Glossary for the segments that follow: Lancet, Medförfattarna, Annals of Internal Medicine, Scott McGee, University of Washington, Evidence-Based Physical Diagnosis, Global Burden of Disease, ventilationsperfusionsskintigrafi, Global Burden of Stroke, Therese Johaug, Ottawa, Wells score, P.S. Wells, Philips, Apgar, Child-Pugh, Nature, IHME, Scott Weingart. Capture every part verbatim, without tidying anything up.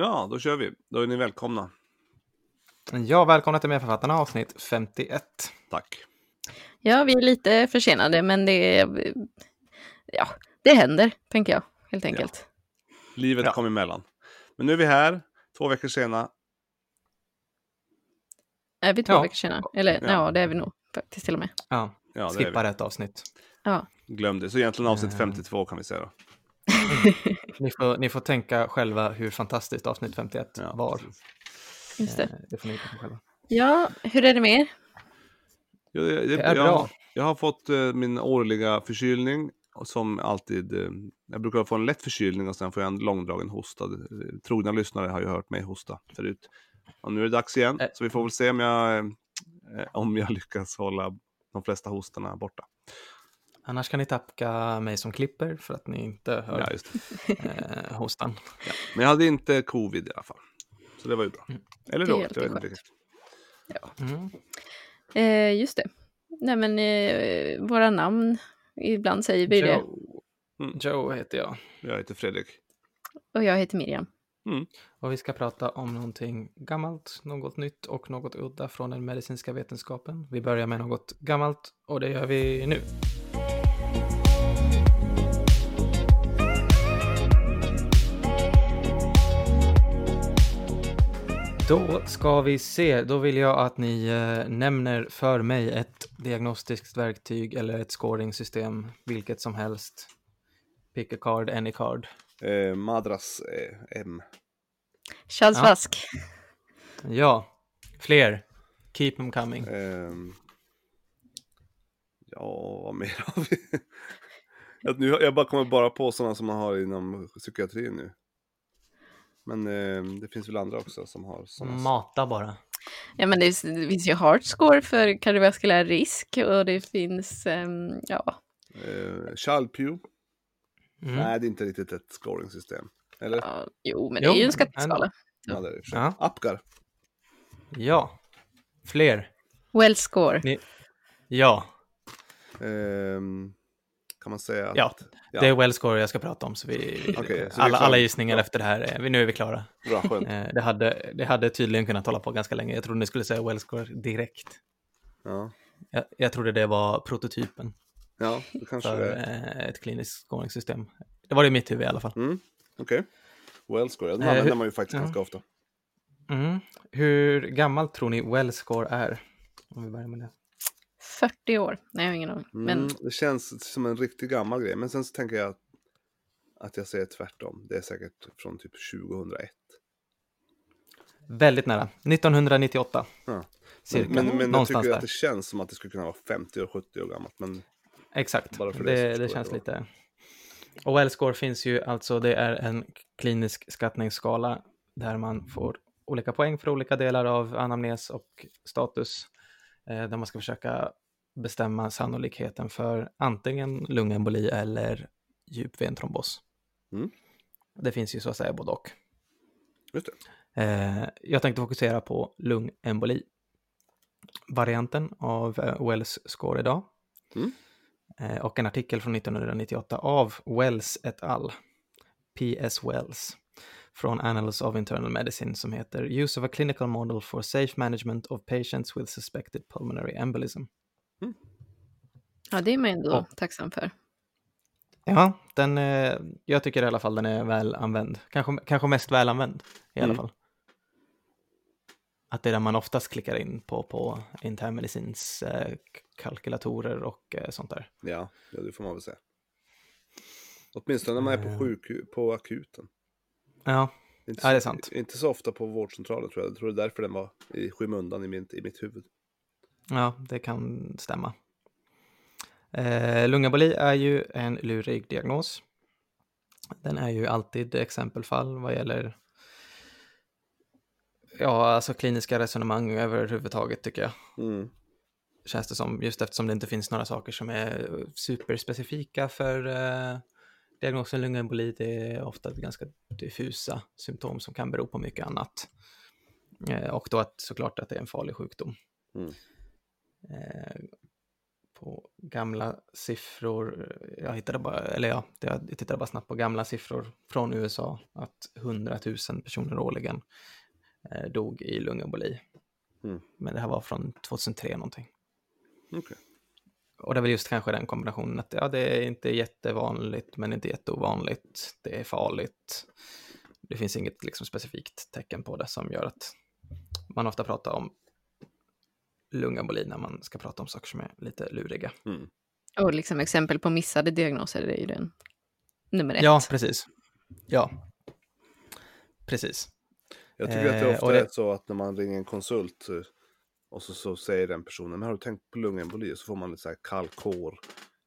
Ja, då kör vi. Då är ni välkomna. Ja, välkomna till Medförfattarna avsnitt femtioett. Tack. Ja, vi är lite försenade, men det, ja, det händer, tänker jag, helt enkelt. Ja. Livet ja. kom emellan. Men nu är vi här, två veckor sena. Är vi två ja. veckor sena? Eller, ja. ja, det är vi nog faktiskt till och med. Ja, ja skippar ett avsnitt. Ja. Glöm det, så egentligen avsnitt femtiotvå kan vi säga då. Mm. ni, får, ni får tänka själva hur fantastiskt avsnitt femtioett ja, var. Just det. Eh, det får ni tänka själva. Ja, hur är det med er? Ja, det, det, det är jag, bra. Jag har fått eh, min årliga förkylning som alltid, eh, jag brukar få en lätt förkylning och sen får jag en långdragen hosta. Trogna lyssnare har ju hört mig hosta förut. Och nu är det dags igen, eh. så vi får väl se om jag, eh, om jag lyckas hålla de flesta hostarna borta. Annars kan ni tapka mig som klipper för att ni inte hör ja, just eh, hostan. Ja. Men jag hade inte covid i alla fall. Så det var ju bra. Eller det dåligt, jag vet inte riktigt. Ja. Mm. Eh, just det. Nej men eh, våra namn, ibland säger vi Joe. det. Mm. Joe heter jag. Jag heter Fredrik. Och jag heter Miriam. Mm. Och vi ska prata om någonting gammalt, något nytt och något udda från den medicinska vetenskapen. Vi börjar med något gammalt och det gör vi nu. Då ska vi se, då vill jag att ni eh, nämner för mig ett diagnostiskt verktyg eller ett scoringsystem, vilket som helst. Pick a card, any card. Eh, Madras eh, M. Charles Vask. Ja. ja, fler. Keep them coming. Eh, ja, vad mer har vi? jag, nu, jag bara kommer bara på sådana som man har inom psykiatrin nu. Men eh, det finns väl andra också som har sådana. Mata bara. Ja, men det, det finns ju heart score för kardiovaskulär risk. Och det finns, eh, ja. Eh, Child-Pugh. Mm. Nej, det är inte riktigt ett scoringsystem. Eller? Ja, jo, men jo, det är ju en skatteskala. Ja, det är det. Aha. Apgar. Ja. Fler. Wells score. Ni... Ja. Ehm... Kan man säga att, ja, ja, det är Wells score jag ska prata om. Så vi, okay, så alla, alla gissningar ja. efter det här, är, nu är vi klara. Bra, skönt. Det hade, det hade tydligen kunnat hålla på ganska länge. Jag trodde ni skulle säga Wells score direkt. Ja. Jag, jag trodde det var prototypen. Ja, det kanske för det. Ett kliniskt scoringssystem. Det var det i mitt huvud i alla fall. Mm, okej. Okay. Wells score, den uh, använder man ju faktiskt uh, ganska ofta. Mm. Hur gammalt tror ni Wells score är? Om vi börjar med det. fyrtio år. Nej, jag har ingen aning. Men... Mm, det känns som en riktigt gammal grej. Men sen så tänker jag att, att jag säger tvärtom. Det är säkert från typ tjugohundraett. Väldigt nära. nittonhundranittioåtta. Ja. Cirka. Men, men, men jag tycker där. Att det känns som att det skulle kunna vara femtio och sjuttio år gammalt. Men exakt. Bara för det det, det känns det lite. Och Wells score finns ju alltså, det är en klinisk skattningsskala där man får olika poäng för olika delar av anamnes och status. Där man ska försöka bestämma sannolikheten för antingen lungemboli eller djupventrombos. Mm. Det finns ju så att säga både och. Just det. Jag tänkte fokusera på lungemboli. Varianten av Wells score idag. Mm. Och en artikel från nittonhundranittioåtta av Wells et al. P S Wells. Från Annals of Internal Medicine som heter Use of a Clinical Model for Safe Management of Patients with Suspected Pulmonary Embolism. Mm. Ja, det är man ändå och, tacksam för. Ja, den, jag tycker i alla fall den är väl använd. Kanske, kanske mest väl använd i mm. alla fall. Att det är där man oftast klickar in på, på internmedicins eh, kalkylatorer och eh, sånt där. Ja, ja, det får man väl säga. Åtminstone när man är på, sjuk, på akuten. Ja. Inte så, ja, det är sant. Inte så ofta på vårdcentralen tror jag. Jag tror det är därför den var i skymundan i mitt, i mitt huvud. Ja, det kan stämma. Eh, lungemboli är ju en lurig diagnos. Den är ju alltid exempelfall vad gäller ja, alltså kliniska resonemang överhuvudtaget tycker jag. Mm. Känns det som, just eftersom det inte finns några saker som är superspecifika för... Eh, diagnosen lungemboli, det är ofta ganska diffusa symptom som kan bero på mycket annat. Eh, och då att såklart att det är en farlig sjukdom. Mm. Eh, på gamla siffror. Jag hittade bara, eller ja, jag tittade bara snabbt på gamla siffror från U S A att hundratusen personer årligen eh, dog i lungemboli. Mm. Men det här var från tjugohundratre någonting. Okej. Okay. Och det är väl just kanske den kombinationen att ja, det är inte jättevanligt men inte jätteovanligt. Det är farligt. Det finns inget liksom specifikt tecken på det som gör att man ofta pratar om lungemboli när man ska prata om saker som är lite luriga. Mm. Och liksom exempel på missade diagnoser, det är ju den nummer ett. Ja, precis. Ja, precis. Jag tycker eh, att det ofta det... är så att när man ringer en konsult och så, så säger den personen, men har du tänkt på lungemboli? Så får man lite så här kall kår.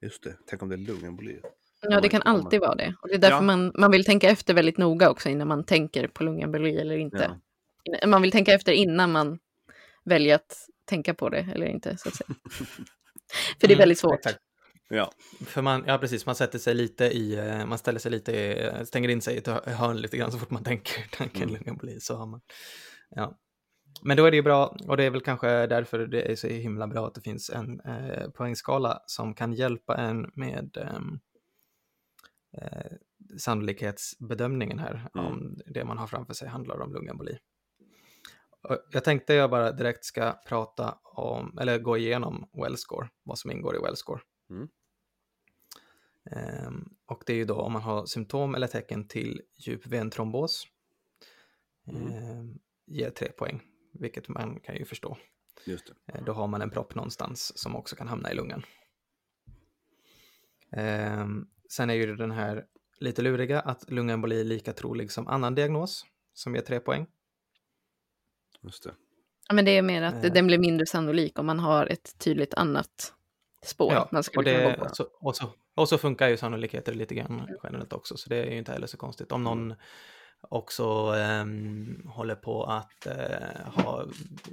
Just det, tänk om det är lungemboli. Ja, det kan alltid vara det. Och det är därför ja. man, man vill tänka efter väldigt noga också innan man tänker på lungemboli eller inte. Ja. Man vill tänka efter innan man väljer att tänka på det eller inte, så att säga. För det är väldigt svårt. Mm, ja. För man, ja, precis. Man sätter sig lite i, man ställer sig lite i, stänger in sig i ett hörn lite grann så fort man tänker tanken mm. lungemboli, så har man. Ja. Men då är det ju bra, och det är väl kanske därför det är så himla bra att det finns en eh, poängskala som kan hjälpa en med eh, Eh, sannolikhetsbedömningen här mm. om det man har framför sig handlar om lungemboli. Och jag tänkte jag bara direkt ska prata om, eller gå igenom Wellscore, vad som ingår i Wellscore. Mm. Eh, och det är ju då om man har symptom eller tecken till djup ventrombos, mm. eh, ger tre poäng, vilket man kan ju förstå. Just det. Eh, då har man en propp någonstans som också kan hamna i lungan. Eh, Sen är ju den här lite luriga att lungemboli är lika trolig som annan diagnos som ger tre poäng. Just det. Ja, men det är mer att eh. den blir mindre sannolik om man har ett tydligt annat spår. Ja, man skulle och, det, gå på. Så, och, så, och så funkar ju sannolikheter lite grann generellt också. Så det är ju inte heller så konstigt. Om någon också eh, håller på att eh, ha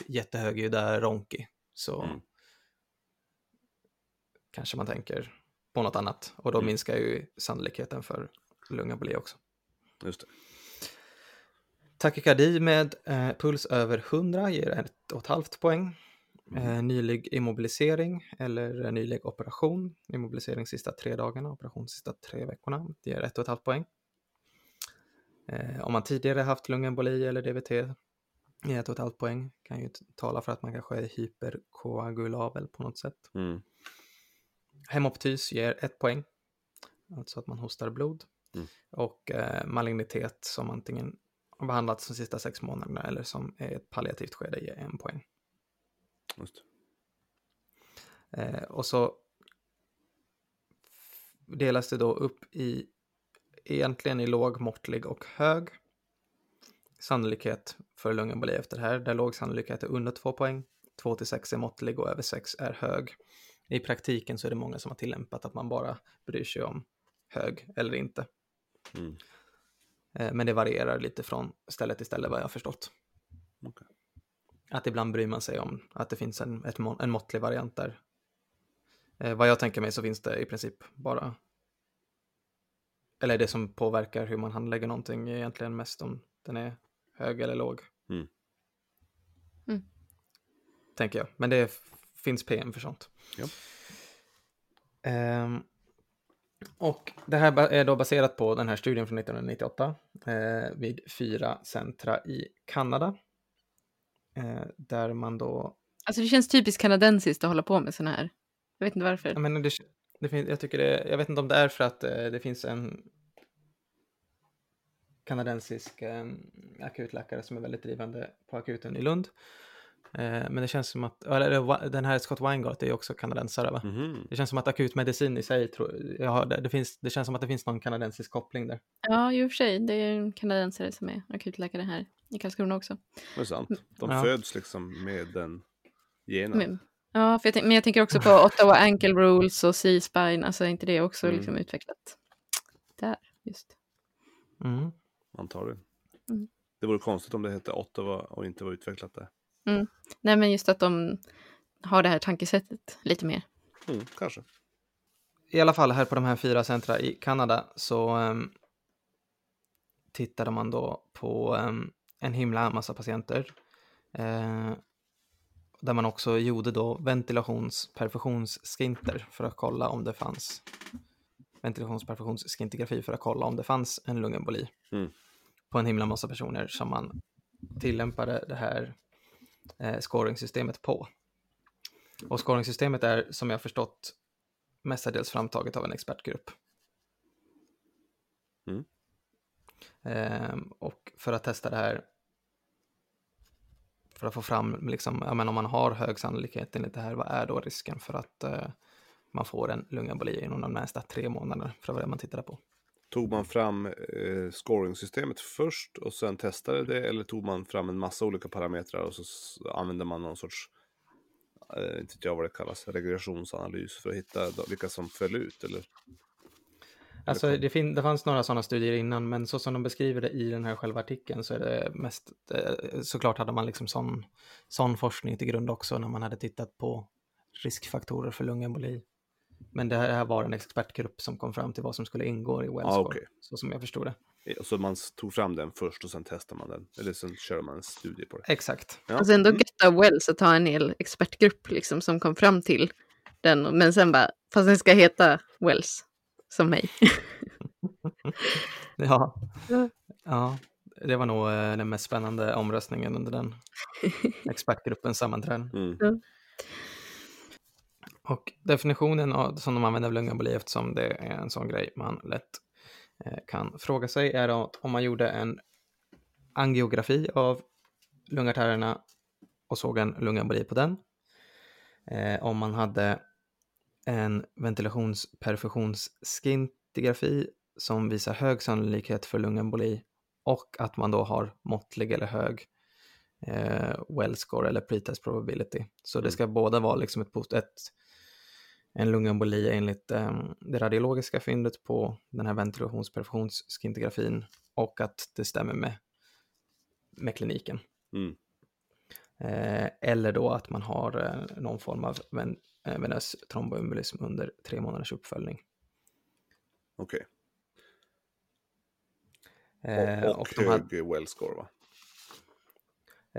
jättehögljudda ronki så mm. kanske man tänker på något annat. Och då mm. minskar ju sannolikheten för lungemboli också. Just det. Takykardi med eh, puls över hundra ger ett och ett halvt poäng. Mm. Eh, nylig immobilisering eller nylig operation. Immobilisering sista tre dagarna, operation sista tre veckorna. Det ger ett och ett halvt poäng. Eh, om man tidigare haft lungemboli eller D V T ger ett och ett halvt poäng. Kan ju tala för att man kanske är hyperkoagulabel på något sätt. Mm. Hemoptys ger ett poäng, alltså att man hostar blod, mm. och eh, malignitet som antingen har behandlats de sista sex månaderna eller som är ett palliativt skede ger en poäng. Just. Eh, och så delas det då upp i egentligen i låg, måttlig och hög sannolikhet för lungemboli efter det här, där låg sannolikhet är under två poäng, två till sex är måttlig och över sex är hög. I praktiken så är det många som har tillämpat att man bara bryr sig om hög eller inte. Mm. Men det varierar lite från ställe till ställe vad jag har förstått. Okay. Att ibland bryr man sig om att det finns en, ett, en måttlig variant där. Eh, vad jag tänker mig så finns det i princip bara... Eller det som påverkar hur man handlägger någonting är egentligen mest om den är hög eller låg. Mm. Mm. Tänker jag. Men det är... finns P M för sånt. Ja. Ehm, och det här är då baserat på den här studien från nittonhundranittioåtta eh, vid fyra centra i Kanada. Eh, där man då... Alltså det känns typiskt kanadensiskt att hålla på med sån här. Jag vet inte varför. Ja, men det, det finns, jag, tycker det, jag vet inte om det är för att eh, det finns en kanadensisk eh, akutläkare som är väldigt drivande på akuten i Lund. Men det känns som att, eller den här Scott Weingart är ju också kanadensare, va? Mm-hmm. Det känns som att akutmedicin i sig, tror jag, det, finns, det känns som att det finns någon kanadensisk koppling där. Ja, i och för sig, det är en kanadensare som är akutläkare här i Karlskrona också. Det är sant, de ja. föds liksom med den genen. Men, ja, för jag tänk, men jag tänker också på Ottawa Ankle Rules och C-Spine, alltså är inte det också mm. liksom utvecklat där, just. Mm. Antagligen. Mm. Det vore konstigt om det hette Ottawa och inte var utvecklat där. Mm. Nej, men just att de har det här tankesättet lite mer. Mm, kanske. I alla fall här på de här fyra centra i Kanada så um, tittade man då på um, en himla massa patienter. Uh, där man också gjorde då ventilationsperfusionsskinter för att kolla om det fanns ventilationsperfusionsskintografi för att kolla om det fanns en lungemboli mm. på en himla massa personer som man tillämpade det här eh, scoringsystemet på. Och scoringsystemet är, som jag förstått, mestadels framtaget av en expertgrupp. Mm. Ehm, och för att testa det här, för att få fram, liksom, jag menar, om man har hög sannolikhet enligt det här, vad är då risken för att eh, man får en lungemboli inom de nästa tre månader, för vad det man tittar på. Tog man fram eh, scoringsystemet först och sen testade det, eller tog man fram en massa olika parametrar och så använde man någon sorts, eh, inte jag vad det kallas, regressionsanalys för att hitta vilka som föll ut? Eller? Alltså det, fin- det fanns några sådana studier innan, men så som de beskriver det i den här själva artikeln så är det mest, eh, såklart hade man liksom sån, sån forskning till grund också när man hade tittat på riskfaktorer för lungemboli. Men det här var en expertgrupp som kom fram till vad som skulle ingå i Wells ah, okay. Så som jag förstod det. Så man tog fram den först och sen testar man den. Eller sen kör man en studie på det. Exakt. Ja. Och sen då götta Wells att ha en hel expertgrupp liksom, som kom fram till den. Men sen bara, fast den ska heta Wells. Som mig. ja. ja. Det var nog den mest spännande omröstningen under den expertgruppens sammanträden. Mm. Mm. Och definitionen av, som de använder av lungemboli, eftersom det är en sån grej man lätt eh, kan fråga sig, är att om man gjorde en angiografi av lungartärerna och såg en lungemboli på den. Eh, om man hade en ventilationsperfusionsskintigrafi som visar hög sannolikhet för lungemboli och att man då har måttlig eller hög eh, Wells score eller pretest probability. Så mm. det ska båda vara liksom ett, ett en lungemboli enligt eh, det radiologiska fyndet på den här ventilationsperfusionsskintigrafin och att det stämmer med, med kliniken. Mm. Eh, eller då att man har eh, någon form av ven, eh, venös tromboembolism under tre månaders uppföljning. Okej. Okay. Eh, och och de hög hade... Wells score, va?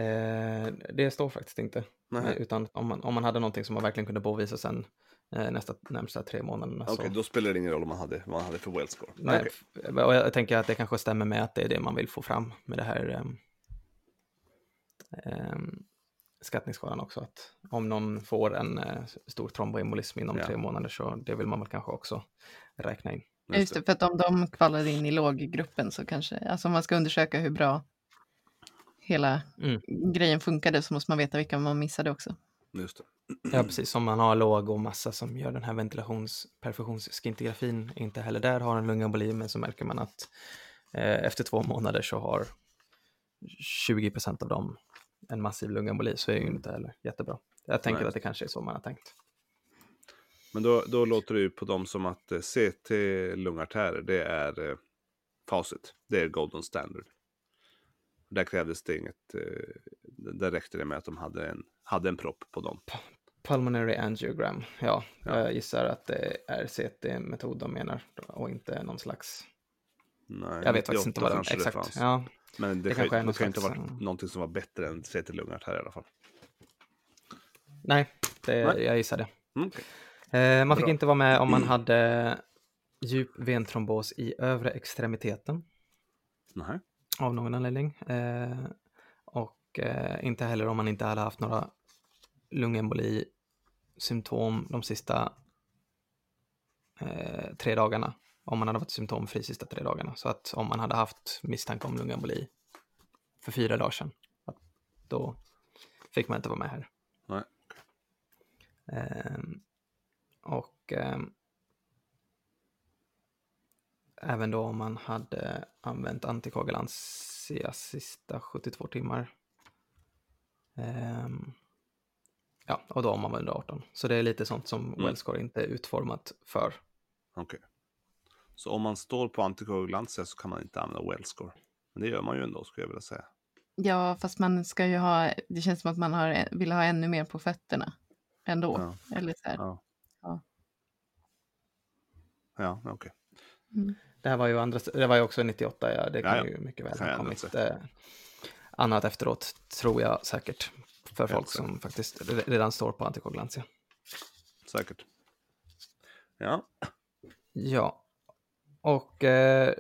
Eh, det står faktiskt inte. Nej. Utan om man, om man hade någonting som man verkligen kunde påvisa sen nästa, närmsta tre månaderna. Okej, okay, då spelar det ingen roll om man hade, man hade för Wells score. Nej, okay. Och jag tänker att det kanske stämmer med att det är det man vill få fram med det här eh, eh, skattningsskalan också. Att om någon får en eh, stor tromboembolism inom ja. tre månader, så det vill man väl kanske också räkna in. Just det, för att om de kvalar in i låggruppen så kanske, alltså om man ska undersöka hur bra hela mm. grejen funkade, så måste man veta vilka man missade också. Just det. Ja, precis. Om man har låg och massa som gör den här ventilationsperfusionsskintigrafin inte heller där har en lungemboli, men så märker man att eh, efter två månader så har tjugo procent av dem en massiv lungemboli, så är det ju inte heller jättebra. Jag tänker Nej. att det kanske är så man har tänkt. Men då, då låter det ju på dem som att eh, C T-lungartärer, det är eh, facit. Det är golden standard. Där krävdes det inget, där räckte det med att de hade en, hade en propp på dem. Pulmonary angiogram, ja. ja. Jag gissar att det är C T-metod de menar och inte någon slags... Nej, jag vet faktiskt inte vad de, exakt. Det fanns. Ja. Men det, det kan, det kan inte ha varit någonting som var bättre än C T-lungart här i alla fall. Nej, det, Nej. jag gissar det. Mm, okay. eh, man Bra. fick inte vara med om man hade djup ventrombos i övre extremiteten. Nej. Av någon anledning. Eh, och eh, inte heller om man inte hade haft några lungemboli-symptom de sista eh, tre dagarna. Om man hade varit symptomfri de sista tre dagarna. Så att om man hade haft misstanke om lungemboli för fyra dagar sedan, då fick man inte vara med här. Nej. Eh, och eh, även då om man hade använt antikoagulantia sista sjuttiotvå timmar. Ehm, ja, och då om man var under arton. Så det är lite sånt som mm. Wells score inte är utformat för. Okej. Okay. Så om man står på antikoagulantia så kan man inte använda Wells score. Men det gör man ju ändå, skulle jag vilja säga. Ja, fast man ska ju ha... Det känns som att man har, vill ha ännu mer på fötterna ändå. Ja. Eller så här. Ja, ja. ja okej. Okay. Mm. Det här var ju andra, det var ju också nittioåtta, ja, det kan Jaja. ju mycket väl ha kommit eh, annat efteråt, tror jag säkert, för folk ja, som faktiskt redan står på antikoagulantia. Säkert. Ja. Ja. Och eh,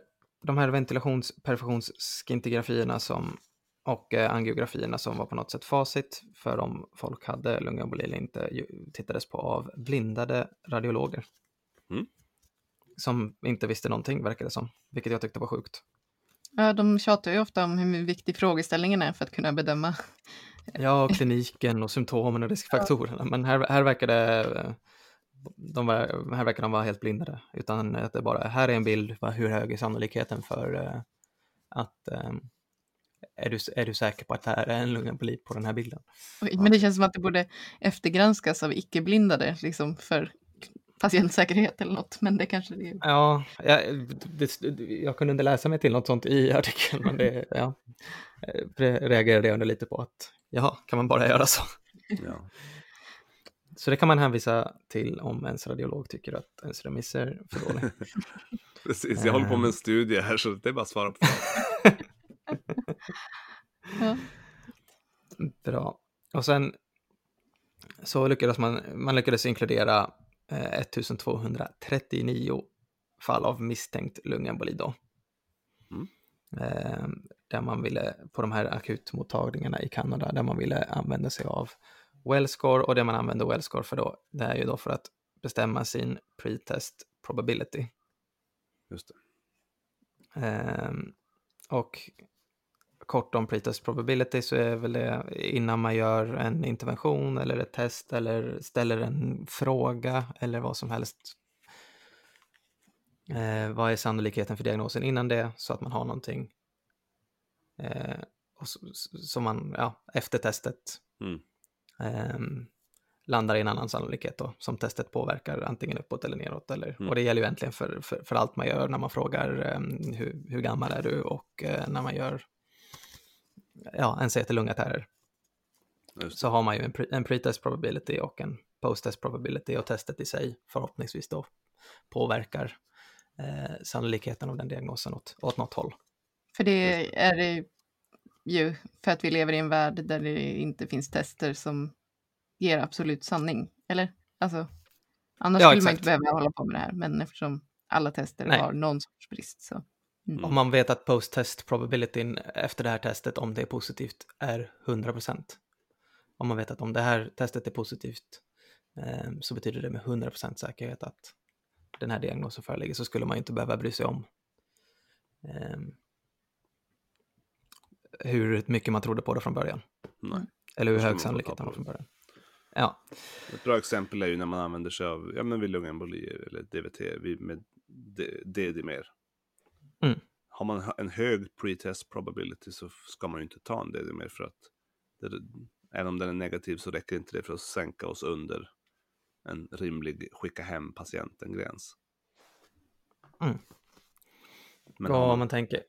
de här ventilationsperfusionsscintigrafierna som och eh, angiografierna som var på något sätt facit för om folk hade lungemboli eller inte tittades på av blindade radiologer. Mm. Som inte visste någonting, verkade som. Vilket jag tyckte var sjukt. Ja, de tjatar ju ofta om hur viktig frågeställningen är för att kunna bedöma. Ja, och kliniken och symptomen och riskfaktorerna. Men här, här verkade de, var, här verkade de vara helt blindade. Utan att det bara, här är en bild, hur hög är sannolikheten för att... Är du, är du säker på att det här är en lungemboli på den här bilden? Oj, men det känns som att det borde eftergranskas av icke-blindade liksom för... patientsäkerhet eller något, men det kanske det är. Ja, jag, det, jag kunde inte läsa mig till något sånt i artikeln, men det, ja, det reagerade jag lite på att, ja, kan man bara göra så? Ja. Så det kan man hänvisa till om ens radiolog tycker att ens remiss är för dålig. Precis, jag håller på med en studie här så det är bara att svara på det. Ja. Bra. Och sen så lyckades man, man lyckades inkludera ett tusen tvåhundratrettionio fall av misstänkt lungemboli då. Mm. Eh, där man ville, på de här akutmottagningarna i Kanada, där man ville använda sig av Wellscore, och det man använde Wellscore för då, det är ju då för att bestämma sin pretest probability. Just det. Eh, och kort om pretest probability så är väl det innan man gör en intervention eller ett test eller ställer en fråga eller vad som helst. Eh, vad är sannolikheten för diagnosen innan det, så att man har någonting eh, och så, så man ja, efter testet mm. eh, landar i en annan sannolikhet då, som testet påverkar antingen uppåt eller neråt. Eller, mm. Och det gäller ju egentligen för, för, för allt man gör när man frågar eh, hur, hur gammal är du och eh, när man gör ja, en C T-lungaterror. Så har man ju en, pre- en pretest probability och en post-test probability, och testet i sig förhoppningsvis då påverkar eh, sannolikheten av den diagnosen åt, åt något håll. För det är det ju för att vi lever i en värld där det inte finns tester som ger absolut sanning, eller? Alltså, annars ja, skulle man inte behöva hålla på med det här, men eftersom alla tester Nej. har någon sorts brist så... Mm. Om man vet att post-test probabilityn efter det här testet, om det är positivt, är hundra procent. Om man vet att om det här testet är positivt eh, så betyder det med hundra procent säkerhet att den här diagnosen föreligger, så skulle man ju inte behöva bry sig om eh, hur mycket man trodde på det från början. Nej. Eller hur hög sannolikheten var från början. Ja. Ett bra exempel är ju när man använder sig av ja, men vid lungemboli eller D V T vid, med D D mer. Mm. Har man en hög pretest probability så ska man ju inte ta en D D mer, för att det, även om den är negativ så räcker inte det för att sänka oss under en rimlig skicka hem patienten gräns. Mm. Men ja, man, man tänker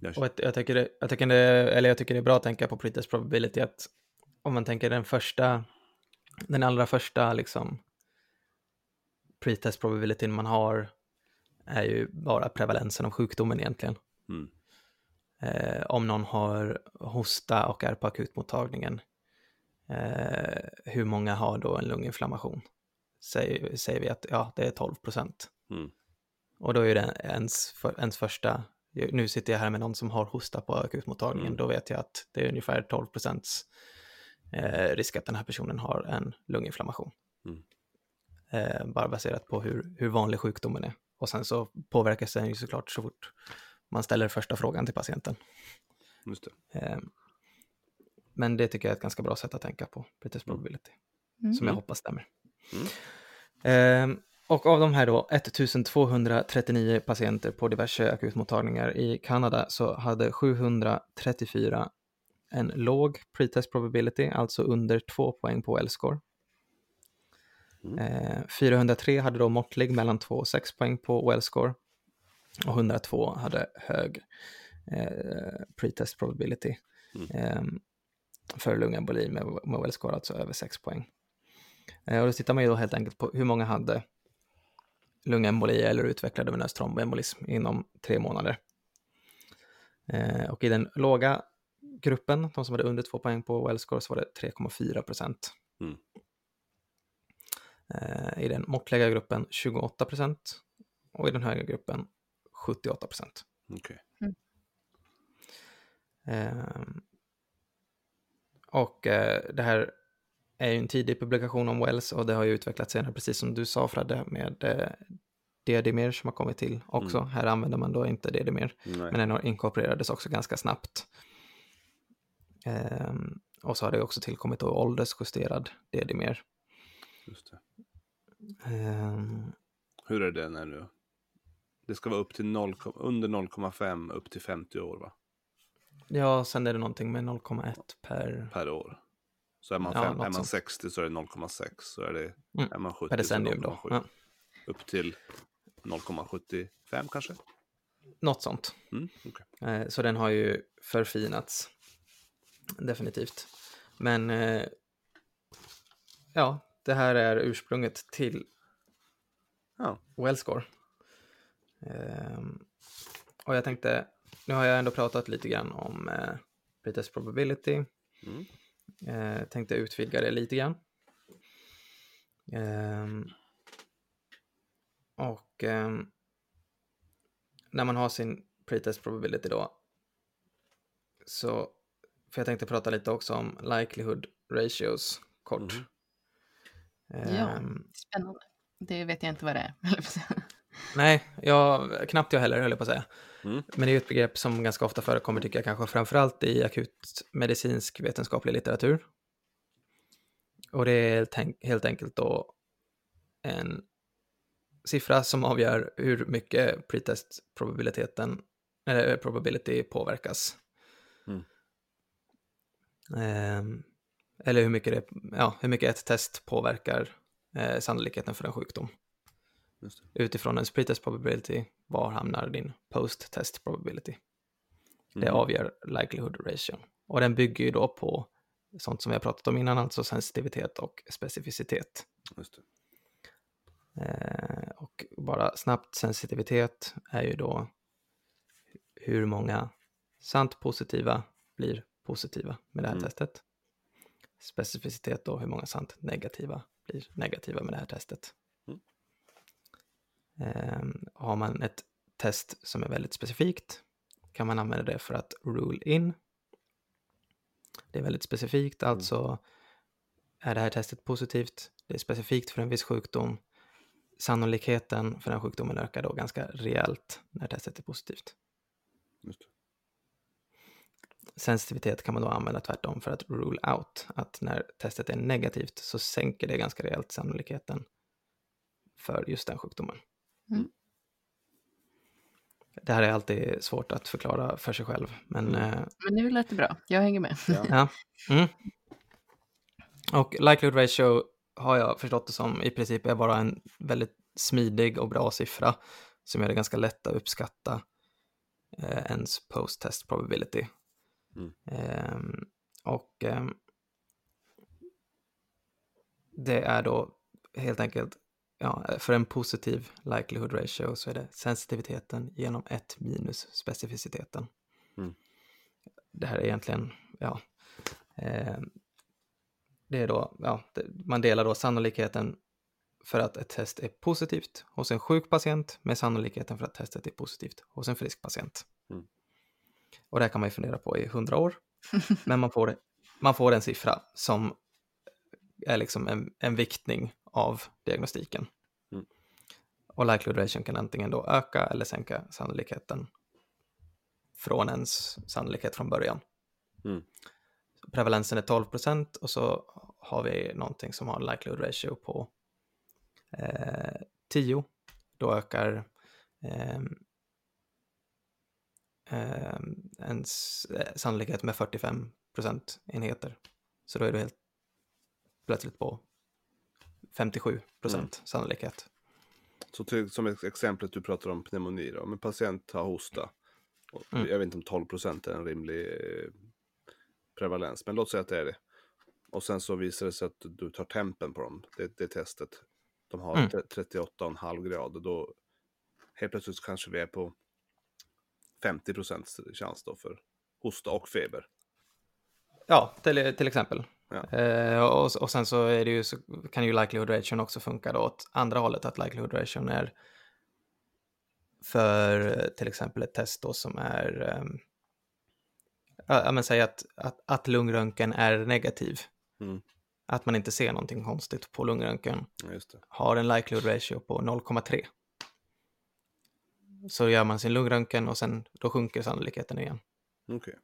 jag, och jag, tycker det, jag, tycker det, eller jag tycker det är bra att tänka på pretest probability, att om man tänker den första den allra första liksom pretest probabilityn man har är ju bara prevalensen av sjukdomen egentligen. Mm. Eh, om någon har hosta och är på akutmottagningen, eh, hur många har då en lunginflammation? Säger, säger vi att ja, det är tolv procent. Mm. Och då är det ens, för, ens första, nu sitter jag här med någon som har hosta på akutmottagningen, mm. då vet jag att det är ungefär tolv procent eh, risk att den här personen har en lunginflammation. Mm. Eh, bara baserat på hur, hur vanlig sjukdomen är. Och sen så påverkas den ju såklart så fort man ställer första frågan till patienten. Just det. Men det tycker jag är ett ganska bra sätt att tänka på pretest probability. Mm. Som jag hoppas stämmer. Mm. Och av de här då ett tusen tvåhundratrettionio patienter på diverse akutmottagningar i Kanada, så hade sjuhundratrettiofyra en låg pretest probability, alltså under två poäng på L-score. Mm. fyrahundratre hade då måttlig, mellan två och sex poäng på Wellscore, och etthundratvå hade hög eh, pretest probability mm. eh, för lungemboli med, med Wellscore, alltså över sex poäng. Eh, och då tittar man ju då helt enkelt på hur många hade lungemboli eller utvecklade venös tromboembolism inom tre månader. Eh, och i den låga gruppen, de som hade under två poäng på Wellscore, så var det tre komma fyra procent. Mm. Eh, I den måttliga gruppen tjugoåtta procent och i den högre gruppen sjuttioåtta procent. Okay. Mm. Eh, och eh, det här är ju en tidig publikation om Wells, och det har ju utvecklats senare, precis som du sa Fredde, med eh, D D M R som har kommit till också. Mm. Här använder man då inte D D M R. Nej. Men den inkorporerades också ganska snabbt. Ehm, och så har det också tillkommit då åldersjusterad D D M R. Just det. Ehm, Hur är den här nu? Det ska vara upp till noll, under noll komma fem upp till femtio år, va? Ja, sen är det någonting med noll komma ett per... Per år. Så är man, fem, ja, är man sextio så är det noll komma sex. Så är, det, mm. är man sjuttio så är det noll komma sju. Ja. Upp till noll komma sjuttiofem kanske? Något sånt. Mm, okay. Så den har ju förfinats. Definitivt. Men ja, det här är ursprunget till ja. Wellscore. Och jag tänkte, nu har jag ändå pratat lite grann om pretest probability. Mm. Tänkte utvidga det lite grann. Och eh, när man har sin pretest probability då, så, för jag tänkte prata lite också om likelihood ratios kort. Mm. Eh, ja, spännande. Det vet jag inte vad det är. Nej, jag, knappt jag heller höll jag på att säga. Mm. Men det är ett begrepp som ganska ofta förekommer, tycker jag, kanske framförallt i akut medicinsk vetenskaplig litteratur. Och det är tänk- helt enkelt då en siffra som avgör hur mycket pretest probabiliteten eller probability påverkas. Mm. Eh, eller hur mycket, det, ja, hur mycket ett test påverkar eh, sannolikheten för en sjukdom. Just det. Utifrån ens pretest probability, var hamnar din post-test probability? Mm. Det avgör likelihood ratio. Och den bygger ju då på sånt som vi har pratat om innan, alltså sensitivitet och specificitet. Just det. Eh, och bara snabbt, sensitivitet är ju då hur många sant positiva blir positiva med det här mm. testet. Specificitet då, hur många sant negativa blir negativa med det här testet. Mm. Eh, har man ett test som är väldigt specifikt, kan man använda det för att rule in. Det är väldigt specifikt, mm. alltså är det här testet positivt, det är specifikt för en viss sjukdom. Sannolikheten för den sjukdomen ökar då ganska rejält när testet är positivt. Just det. Sensitivitet kan man då använda tvärtom för att rule out. Att när testet är negativt så sänker det ganska rejält sannolikheten för just den sjukdomen. Mm. Det här är alltid svårt att förklara för sig själv. Men, men nu lät det bra. Jag hänger med. Ja. Ja. Mm. Och likelihood ratio har jag förstått det som i princip är bara en väldigt smidig och bra siffra som gör det ganska lätt att uppskatta eh, ens post-test probability. Mm. Eh, och eh, det är då helt enkelt, ja, för en positiv likelihood ratio så är det sensitiviteten genom ett minus specificiteten. Mm. Det här är egentligen, ja... Eh, Det är då, ja, det, man delar då sannolikheten för att ett test är positivt hos en sjuk patient med sannolikheten för att testet är positivt hos en frisk patient. Mm. Och det kan man ju fundera på i hundra år. Men man får, man får en siffra som är liksom en, en viktning av diagnostiken. Mm. Och likelihood ratio kan antingen då öka eller sänka sannolikheten från ens sannolikhet från början. Mm. Prevalensen är tolv procent och så har vi någonting som har en likelihood ratio på eh, tio. Då ökar eh, eh, ens eh, sannolikhet med fyrtiofem procent enheter. Så då är du helt plötsligt på femtiosju procent mm. sannolikhet. Så till, som exemplet du pratar om pneumoni då. Om en patient har hosta. Och mm. jag vet inte om tolv procent är en rimlig... Eh, prevalens, men låt säga att det är det. Och sen så visar det sig att du tar tempen på dem, det, det testet. De har mm. trettioåtta komma fem grader, då helt plötsligt kanske vi är på femtio procent chans då för hosta och feber. Ja, till, till exempel. Ja. Eh, och, och sen så, är det ju, så kan ju likelihood ratio också funka då åt andra hållet, att likelihood ratio är för till exempel ett test då som är eh, jag menar, säg att, att, att lungröntgen är negativ. Mm. Att man inte ser någonting konstigt på lungröntgen. Ja, just det. Har en likelihood ratio på noll komma tre. Så gör man sin lungröntgen och sen då sjunker sannolikheten igen. Okej. Okay.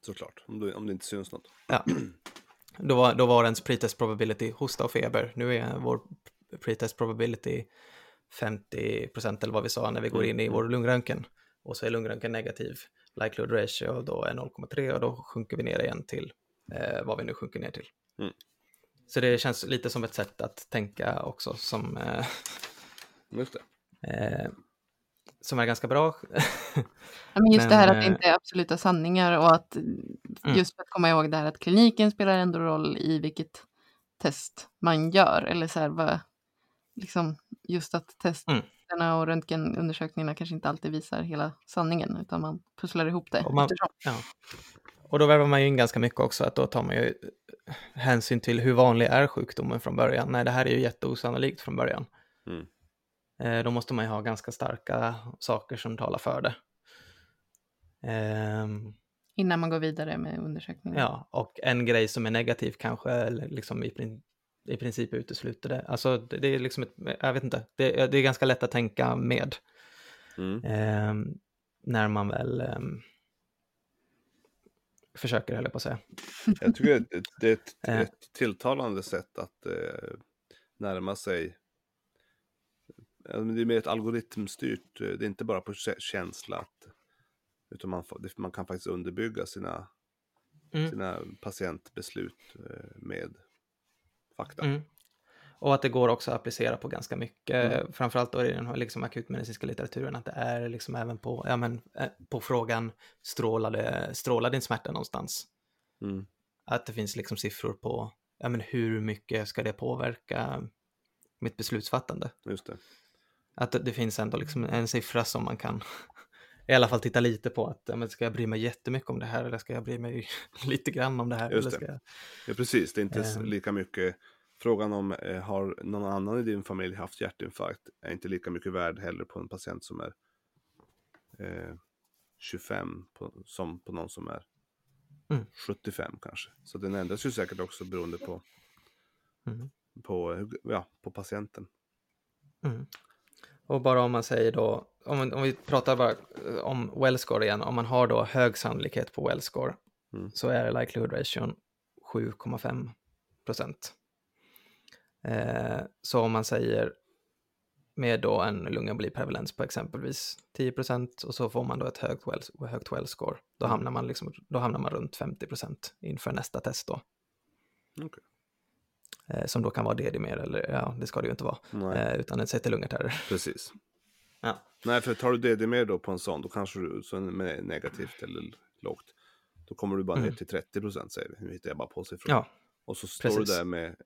Såklart, om, du, om det inte syns något. Ja. Då var, då var ens pretest probability hosta och feber. Nu är vår pretest probability femtio procent eller vad vi sa när vi går in i vår lungröntgen. Och så är lungröntgen negativ. Likelihood ratio då är noll komma tre och då sjunker vi ner igen till eh, vad vi nu sjunker ner till. Mm. Så det känns lite som ett sätt att tänka också som... Eh, Just det. Eh, som är ganska bra. Ja, men just men, det här att det inte är absoluta sanningar och att mm. just för att komma ihåg det här att kliniken spelar ändå roll i vilket test man gör, eller så här vad, liksom just att testerna mm. och röntgenundersökningarna kanske inte alltid visar hela sanningen utan man pusslar ihop det. Och, man, ja. och då värvar man ju in ganska mycket också, att då tar man ju hänsyn till hur vanlig är sjukdomen från början. Nej, det här är ju jätteosannolikt från början. Mm. Då måste man ju ha ganska starka saker som talar för det. Um, Innan man går vidare med undersökningen. Ja, och en grej som är negativ kanske liksom i, i princip utesluter det. Alltså det, det är liksom ett, jag vet inte, det, det är ganska lätt att tänka med. Mm. Um, när man väl um, försöker, höll jag på att säga. Jag tycker det, det är ett, ett tilltalande sätt att eh, närma sig. Det är mer ett algoritmstyrt, det är inte bara på känsla att, utan man, man kan faktiskt underbygga sina, mm. sina patientbeslut med fakta. Mm. Och att det går också att applicera på ganska mycket, mm. framförallt då i den här liksom akutmedicinska litteraturen, att det är liksom även på, ja, men, på frågan strålade, strålar din smärta någonstans? Mm. Att det finns liksom siffror på, ja, men, hur mycket ska det påverka mitt beslutsfattande? Just det. Att det finns ändå liksom en siffra som man kan i alla fall titta lite på. Att, men ska jag bry mig jättemycket om det här? Eller ska jag bry mig lite grann om det här? Just det. Eller ska jag... Ja, precis. Det är inte eh... lika mycket. Frågan om eh, har någon annan i din familj haft hjärtinfarkt är inte lika mycket värd heller på en patient som är eh, tjugofem på, som på någon som är mm. sjuttiofem kanske. Så den ändras ju säkert också beroende på, mm. på, ja, på patienten. Mm. Och bara om man säger då, om, om vi pratar bara om Wells-score igen, om man har då hög sannolikhet på Wells-score mm. så är likelihood ratio sju komma fem procent. Eh, så om man säger med då en lungemboliprevalens på exempelvis tio procent och så får man då ett högt, wells, högt Wells-score, då hamnar man liksom, då hamnar man runt femtio procent inför nästa test då. Okay. Som då kan vara D D-mer, eller ja, det ska det ju inte vara. Nej. Utan en C T-lungartärr. Precis. Ja. Nej, för tar du D D-mer då på en sån, då kanske du, så är negativt eller lågt, då kommer du bara mm. ner till trettio procent, säger vi. Nu hittar jag bara på siffror. Ja. Och så står Precis. Du där med,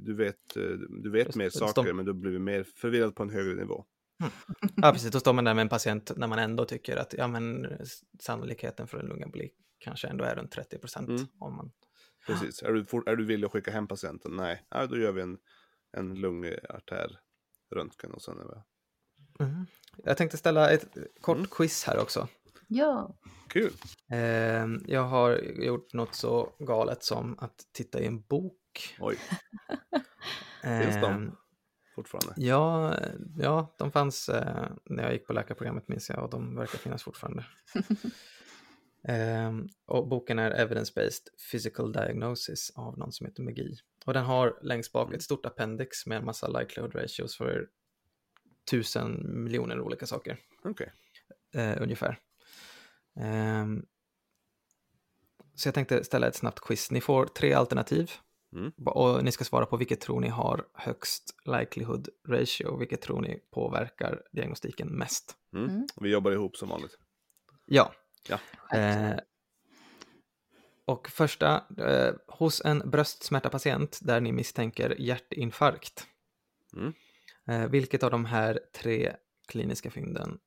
du vet, du vet Just, mer saker, stå... men du blir mer förvirrad på en högre nivå. Mm. Ja, precis. Då står man där med en patient när man ändå tycker att, ja men, sannolikheten för en lungemboli kanske ändå är runt trettio procent mm. om man... Precis. Är du, for, är du villig att skicka hem patienten? Nej. Ja, då gör vi en, en lungartärröntgen och sen är vi... Mm. Jag tänkte ställa ett kort mm. quiz här också. Ja. Kul. Eh, jag har gjort något så galet som att titta i en bok. Oj. Finns eh, de fortfarande? Ja, ja, de fanns eh, när jag gick på läkarprogrammet, minns jag, och de verkar finnas fortfarande. Um, och boken är Evidence-Based Physical Diagnosis av någon som heter Megi. Och den har längst bak ett stort appendix med en massa likelihood ratios för tusen miljoner olika saker. Okej. Okay. Uh, ungefär. Um, så jag tänkte ställa ett snabbt quiz. Ni får tre alternativ. Mm. Och ni ska svara på vilket tror ni har högst likelihood ratio. Vilket tror ni påverkar diagnostiken mest. Mm. Mm. Vi jobbar ihop som vanligt. Ja. Ja. Eh, och första, eh, hos en bröstsmärtapatient där ni misstänker hjärtinfarkt. Mm. Eh, vilket av de här tre kliniska fynden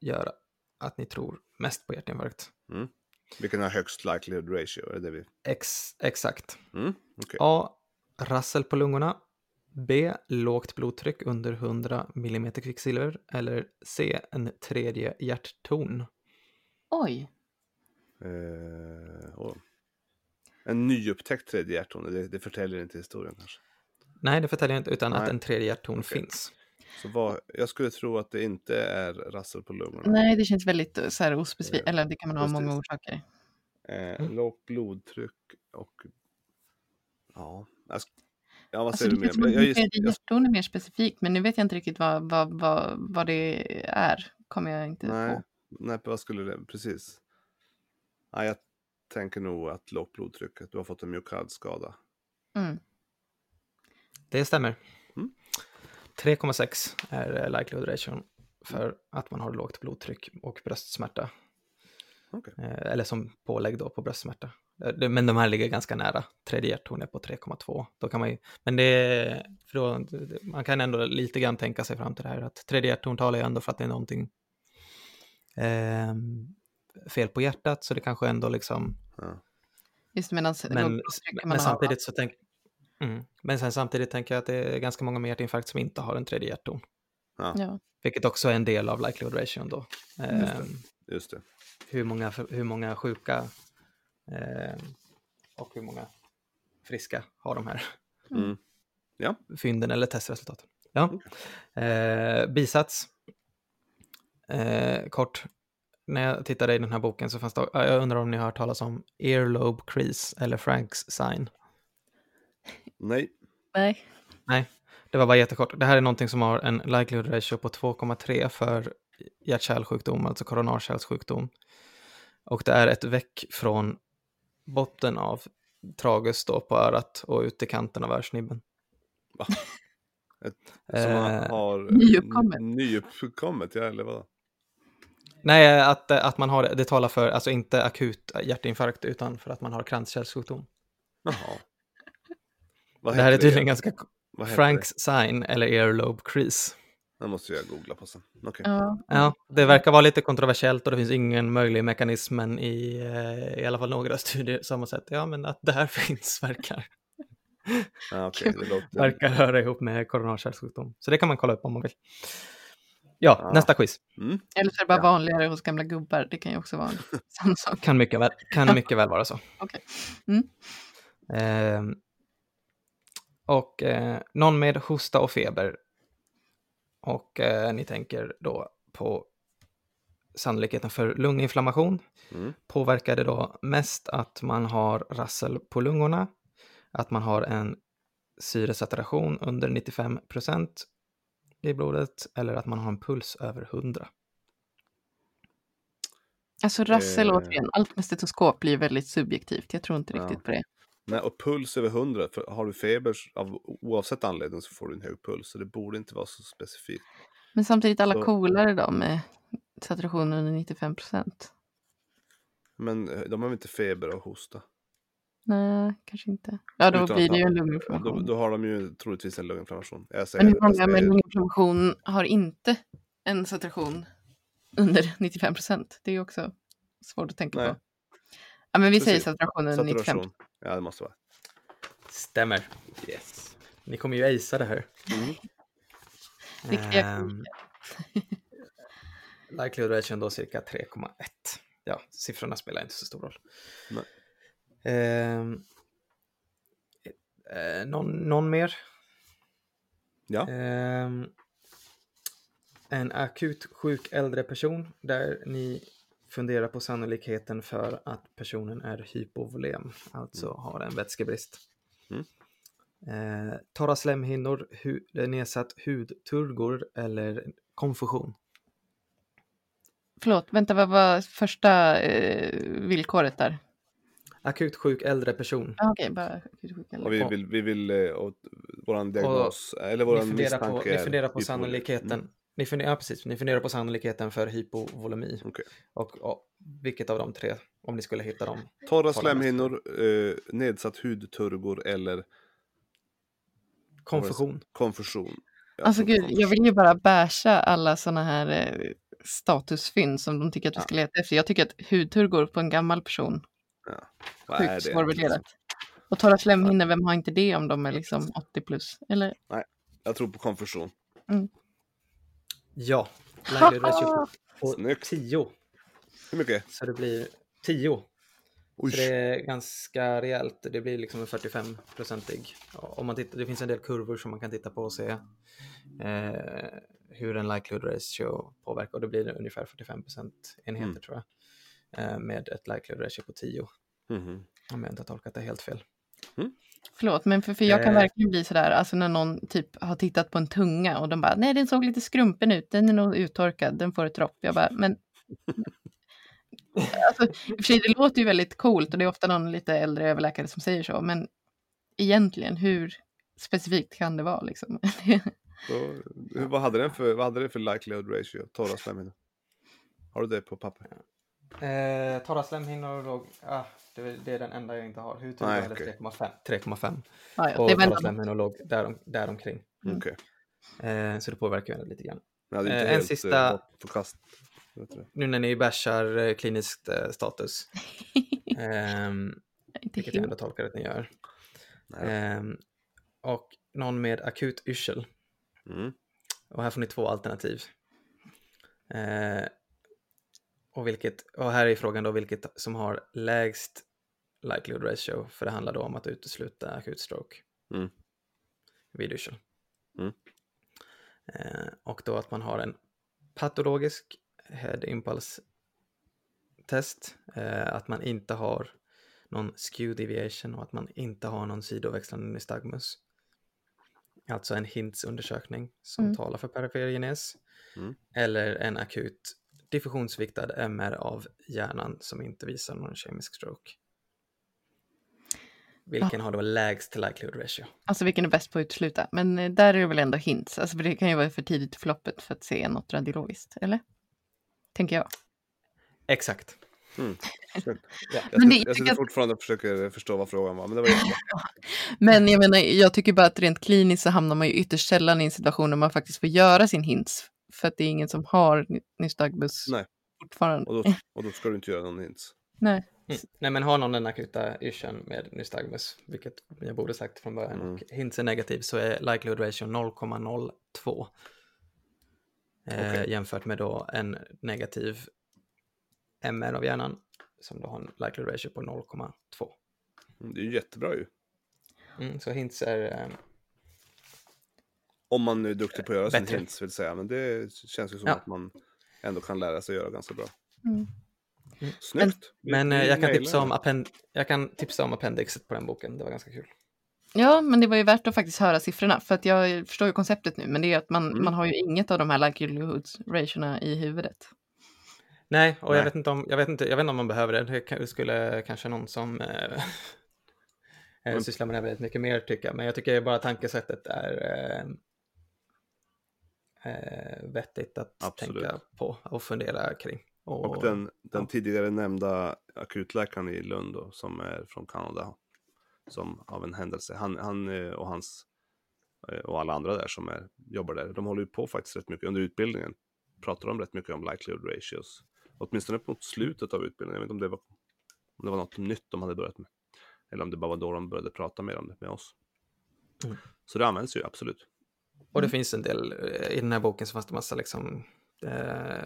gör att ni tror mest på hjärtinfarkt? Mm. Vilken har högst likelihood ratio? Är det vi... Ex, exakt. Mm, okay. A. Rassel på lungorna. B. Lågt blodtryck under hundra millimeter kvicksilver. Eller C. En tredje hjärtton. Oj. Eh, oh. En nyupptäckt tredje hjärtton. Det, det förtäljer inte historien kanske. Nej, det förtäljer inte utan Nej. Att en tredje hjärtton okay. finns. Så vad, jag skulle tro att det inte är rassel på lungorna. Nej, det känns väldigt så här ospecifikt. Eller det kan man ha Precis. Många orsaker. Eh, lågt blodtryck och... Ja, alltså, ja vad säger alltså, du mer? Jag, jag, jag, hjärtton är mer specifikt, men nu vet jag inte riktigt vad, vad, vad, vad det är. Kommer jag inte nej, på. Nej, vad skulle det... Precis. Ja, jag tänker nog att lågt blodtrycket. Du har fått en myokardskada. Mm. Det stämmer. Mm. tre komma sex är likelihood ratio för att man har lågt blodtryck och bröstsmärta. Okay. Eller som pålägg då på bröstsmärta. Men de här ligger ganska nära. Tredje hjärtton är på tre komma två. Då kan man ju, men det, för då, man kan ändå lite grann tänka sig fram till det här. Att tredje hjärtton talar ju ändå för att det är någonting eh, fel på hjärtat. Så det kanske ändå liksom... Ja. Just medan men, man men samtidigt ha. Så tänker... Mm. Men sen samtidigt tänker jag att det är ganska många med hjärtinfarkt som inte har en tredje hjärtton. Ja. Ja. Vilket också är en del av likelihood ratio då. Eh, Just det. Just det. Hur många, hur många sjuka eh, och hur många friska har de här mm. ja. fynden eller testresultaten. Ja. Eh, bisats. Eh, kort. När jag tittade i den här boken så fanns det, jag undrar om ni har hört talas om earlobe crease eller Frank's sign. Nej. Nej. Nej, det var bara jättekort. Det här är någonting som har en likelihood ratio på två komma tre för hjärt-kärlsjukdom, alltså koronarkärlsjukdom. Och det är ett veck från botten av tragus då på örat och ut i kanten av örsnibben. Va? Ett, som man har nyuppkommet. nyuppkommet, ja, eller vad? Nej, att, att man har, det talar för, alltså inte akut hjärtinfarkt utan för att man har kranskärlsjukdom. Jaha. Det här är tydligen det? ganska Frank's sign eller earlobe crease. Det måste jag googla på sen. Okay. Ja. Ja, det verkar vara lite kontroversiellt och det finns ingen möjlig mekanism men i, i alla fall några studier samma sätt. Ja, men att det här finns verkar ja, okay. det låter... verkar höra ihop med koronarkärlsjukdom. Så det kan man kolla upp om man vill. Ja, ja. Nästa quiz. Mm. Eller så är det bara ja. vanligare hos gamla gubbar. Det kan ju också vara en sån sak. Kan mycket väl, kan mycket väl vara så. Okej. Okay. Mm. Eh, Och eh, någon med hosta och feber. Och eh, ni tänker då på sannolikheten för lunginflammation. Mm. Påverkar det då mest att man har rassel på lungorna. Att man har en syresaturation under nittiofem procent i blodet. Eller att man har en puls över hundra. Alltså rassel eh. återigen. Allt med stetoskop blir väldigt subjektivt. Jag tror inte ja. riktigt på det. Nej, och puls över hundra, för har du feber av oavsett anledning så får du en hög puls, så det borde inte vara så specifikt. Men samtidigt alla så... coolare då med saturationen under nittiofem procent. Men de har väl inte feber och hosta? Nej, kanske inte. Ja, då Utan blir det ju en lunginflammation. Då, då har de ju troligtvis en lunginflammation. Jag säger, Men hur många med lunginflammation har inte en saturation under nittiofem procent? Det är ju också svårt att tänka Nej. på. Ja, men vi Precis. säger saturationen Saturation. nittiofem procent. Ja, det måste vara. Stämmer. Yes. Ni kommer ju acea det här. Mm. um, likelihood ratio då cirka tre komma ett. Ja, siffrorna spelar inte så stor roll. Um, eh, någon, någon mer? Ja. Um, en akut sjuk äldre person där ni fundera på sannolikheten för att personen är hypovolem, alltså mm. har en vätskebrist. Mm. Eh, torra slemhinnor, hu- nedsatt hudturgor eller konfusion. Förlåt, vänta, vad var första eh, villkoret där? Akut sjuk äldre person. Ah, Okej, okay, bara akut sjuk äldre. Och vi vill, vi vill och våran diagnos, och eller våran misstanke är... Ni funderar på sannolikheten. Mm. Ni funderar, ja, precis. Ni funderar på sannolikheten för hypovolemi. Okay. Och, och vilket av de tre, om ni skulle hitta dem. Torra slemhinnor, eh, nedsatt hudturgor eller... Konfusion. Konfusion. Ja, alltså gud, jag vill ju bara basha alla såna här eh, statusfynd som de tycker att vi ska leta efter. Jag tycker att hudturgor på en gammal person. Ja. Vad är sjukt svårvärderat. Och torra slemhinnor, vem har inte det om de är liksom åttio plus? Eller? Nej, jag tror på konfusion. Mm. Ja, lärde det på tio. Hur mycket? Så det blir tio. Så det är ganska rejält. Det blir liksom en fyrtiofem procentig. Om man tittar, det finns en del kurvor som man kan titta på och se eh, hur en likelihood ratio påverkar. Och det blir ungefär fyrtiofem procentenheter mm. tror jag. Eh, med ett likelihood ratio på tio. Mm. Om jag inte har tolkat det helt fel. Mm. Förlåt, men för, för jag kan eh. verkligen bli sådär. Alltså när någon typ har tittat på en tunga och de bara, nej den såg lite skrumpen ut. Den är nog uttorkad, den får ett dropp. Jag bara, men... Alltså, i och för sig, det låter ju väldigt coolt och det är ofta någon lite äldre överläkare som säger så, men egentligen hur specifikt kan det vara liksom? Så, vad hade den för, vad hade det för likelihood ratio? Torra slemhinnor, har du det på papper? Eh, torra slemhinnor låg, ah, det, det är den enda jag inte har. Hur tror jag okay. tre komma fem ah, ja. Och det torra slemhinnor låg där, där omkring mm. okay. eh, så det påverkar ju lite grann. Ja, det är inte eh, helt en sista förkast. Nu när ni bashar kliniskt eh, status. ehm, vilket jag ändå tolkar att ni gör. Ehm, och någon med akut yrsel. Mm. Och här får ni två alternativ. Ehm, och, vilket, och här är frågan då vilket som har lägst likelihood ratio. För det handlar då om att utesluta akut stroke. Mm. Vid yrsel. Mm. Ehm, och då att man har en patologisk head impulse test, eh, att man inte har någon skew deviation och att man inte har någon sidoväxlande nystagmus, alltså en hintsundersökning som mm. talar för perifer genes mm. eller en akut diffusionsviktad M R av hjärnan som inte visar någon kemisk stroke. Vilken ah. har då lägst likelihood ratio? Alltså vilken är bäst på att utesluta? Men där är det väl ändå hints, alltså det kan ju vara för tidigt i förloppet för att se något radiologiskt, eller? Tänker jag. Exakt. Mm. Ja. Jag men det, jag, jag tycker att... fortfarande försöker förstå vad frågan var. Men, det var men jag menar, jag tycker bara att rent kliniskt så hamnar man ju ytterst sällan i en situation där man faktiskt får göra sin hints. För att det är ingen som har nystagmus fortfarande. Och då, och då ska du inte göra någon hints. Nej. Mm. Nej, men har någon den akuta yrseln med nystagmus, vilket jag borde sagt från början, mm. och hints är negativ, så är likelihood ratio noll komma noll två. Okay. Eh, jämfört med då en negativ M R av hjärnan som då har en likelihood ratio på noll komma två. Mm, det är ju jättebra ju. Mm, så hints är... Eh, Om man nu är duktig på att göra bättre. Sin hints vill säga. Men det känns ju som ja. Att man ändå kan lära sig att göra ganska bra. Mm. Mm. Snyggt. Men, men jag, kan tipsa om append- jag kan tipsa om appendixet på den boken. Det var ganska kul. Ja, men det var ju värt att faktiskt höra siffrorna, för att jag förstår ju konceptet nu, men det är att man, mm. man har ju inget av de här likelihood ratiorna i huvudet. Nej, och Nej. Jag vet inte om jag vet inte, jag vet inte om man behöver det. Det skulle kanske någon som eh, mm. sysslar med det väldigt mycket mer tycka, men jag tycker bara tankesättet är eh, eh, vettigt att Absolut. Tänka på och fundera kring. Och, och den, den tidigare nämnda akutläkaren i Lund då, som är från Kanada, som av en händelse, han, han och hans och alla andra där som är, jobbar där, de håller ju på faktiskt rätt mycket under utbildningen, pratar de rätt mycket om likelihood ratios, åtminstone mot slutet av utbildningen. Jag vet inte om det var, om det var något nytt de hade börjat med, eller om det bara var då de började prata mer om det med oss. Mm. Så det används ju absolut. Och det mm. finns en del, i den här boken så fanns det massa liksom eh,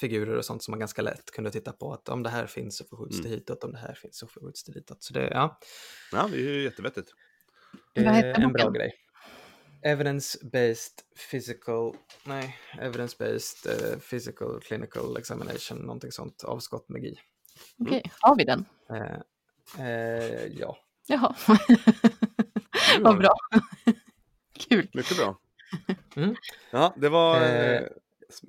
figurer och sånt som man ganska lätt kunde titta på, att om det här finns så förskjuts det hitåt, om det här finns så förskjuts det ditåt. Så det, ja. Ja, det är ju jättevettigt. Det är en bra grej. Evidence-based physical, nej, evidence-based uh, physical clinical examination, någonting sånt, av Scott McGee. Okej, okay. Har vi den? Uh, uh, ja. Jaha. Vad bra. Kul. Mycket bra. Mm. Ja, det var... Uh,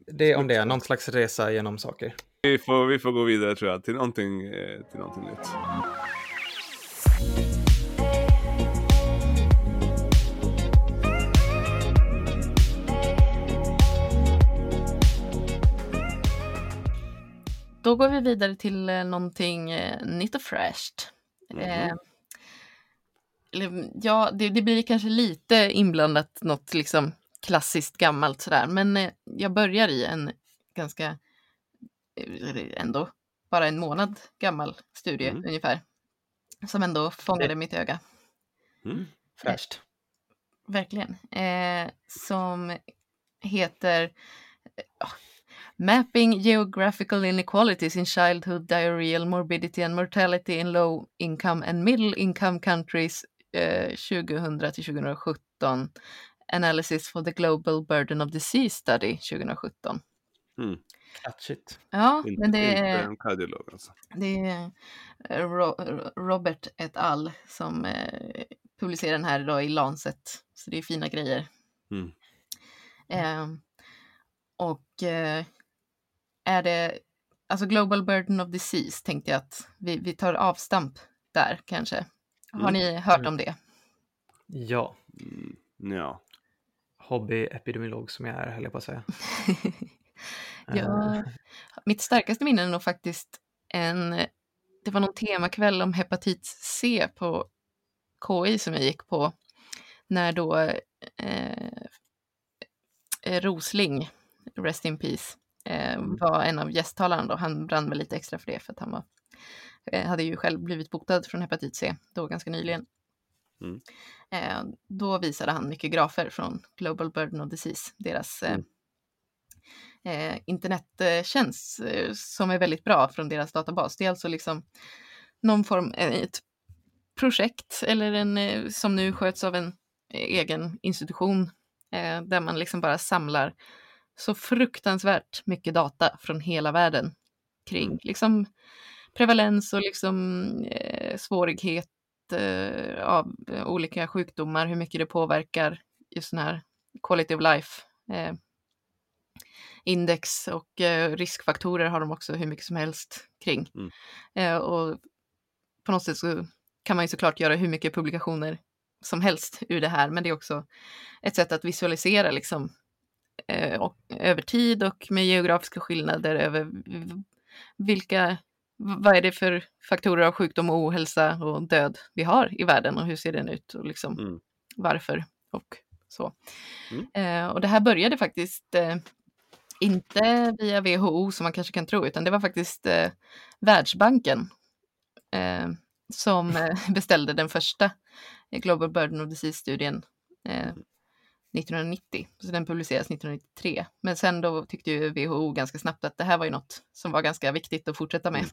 Det om det är någon slags resa genom saker. Vi får, vi får gå vidare tror jag till någonting, till någonting nytt. Då går vi vidare till någonting nytt och fräscht. Mm-hmm. Eh, ja, det, det blir kanske lite inblandat något liksom klassiskt gammalt sådär. Men eh, jag börjar i en ganska, ändå bara en månad gammal studie mm. ungefär. Som ändå fångade mm. mitt öga. Mm. Fräscht. Eh, verkligen. Eh, som heter... Oh, Mapping Geographical Inequalities in Childhood Diarrheal Morbidity and Mortality in Low Income and Middle Income Countries eh, tjugohundra till tjugosjutton. Analysis for the Global Burden of Disease Study tjugosjutton. Mm. Catchigt. Ja, inte, men det är en kardiolog alltså. Det är Ro- Robert et al. Som eh, publicerar den här då i Lancet. Så det är fina grejer. Mm. Eh, och eh, är det, alltså Global Burden of Disease tänkte jag att vi, vi tar avstamp där kanske. Har mm. ni hört om det? Ja. Mm. Ja. Hobbyepidemiolog som jag är, höll jag på att säga. Ja, mitt starkaste minne är nog faktiskt en, det var någon temakväll om hepatit C på K I som jag gick på. När då eh, Rosling, rest in peace, eh, var en av gästtalarna då. Han brann väl lite extra för det för att han var, eh, hade ju själv blivit botad från hepatit C då ganska nyligen. Mm. Eh, då visade han mycket grafer från Global Burden of Disease, deras eh, mm. Eh, internettjänst eh, som är väldigt bra från deras databas. Det är alltså liksom någon form, eh, ett projekt eller en, eh, som nu sköts av en eh, egen institution eh, där man liksom bara samlar så fruktansvärt mycket data från hela världen kring liksom prevalens och liksom eh, svårighet eh, av eh, olika sjukdomar, hur mycket det påverkar just den här quality of life eh, index och eh, riskfaktorer har de också hur mycket som helst kring. Mm. Eh, och på något sätt så kan man ju såklart göra hur mycket publikationer som helst ur det här, men det är också ett sätt att visualisera liksom eh, och, över tid och med geografiska skillnader över vilka, vad är det för faktorer av sjukdom och ohälsa och död vi har i världen och hur ser den ut och liksom mm. varför och så. Mm. Eh, och det här började faktiskt eh, inte via W H O som man kanske kan tro, utan det var faktiskt eh, Världsbanken eh, som eh, beställde den första eh, Global Burden of Disease-studien eh, nittonhundranittio. Så den publicerades nittonhundranittiotre. Men sen då tyckte ju W H O ganska snabbt att det här var ju något som var ganska viktigt att fortsätta med.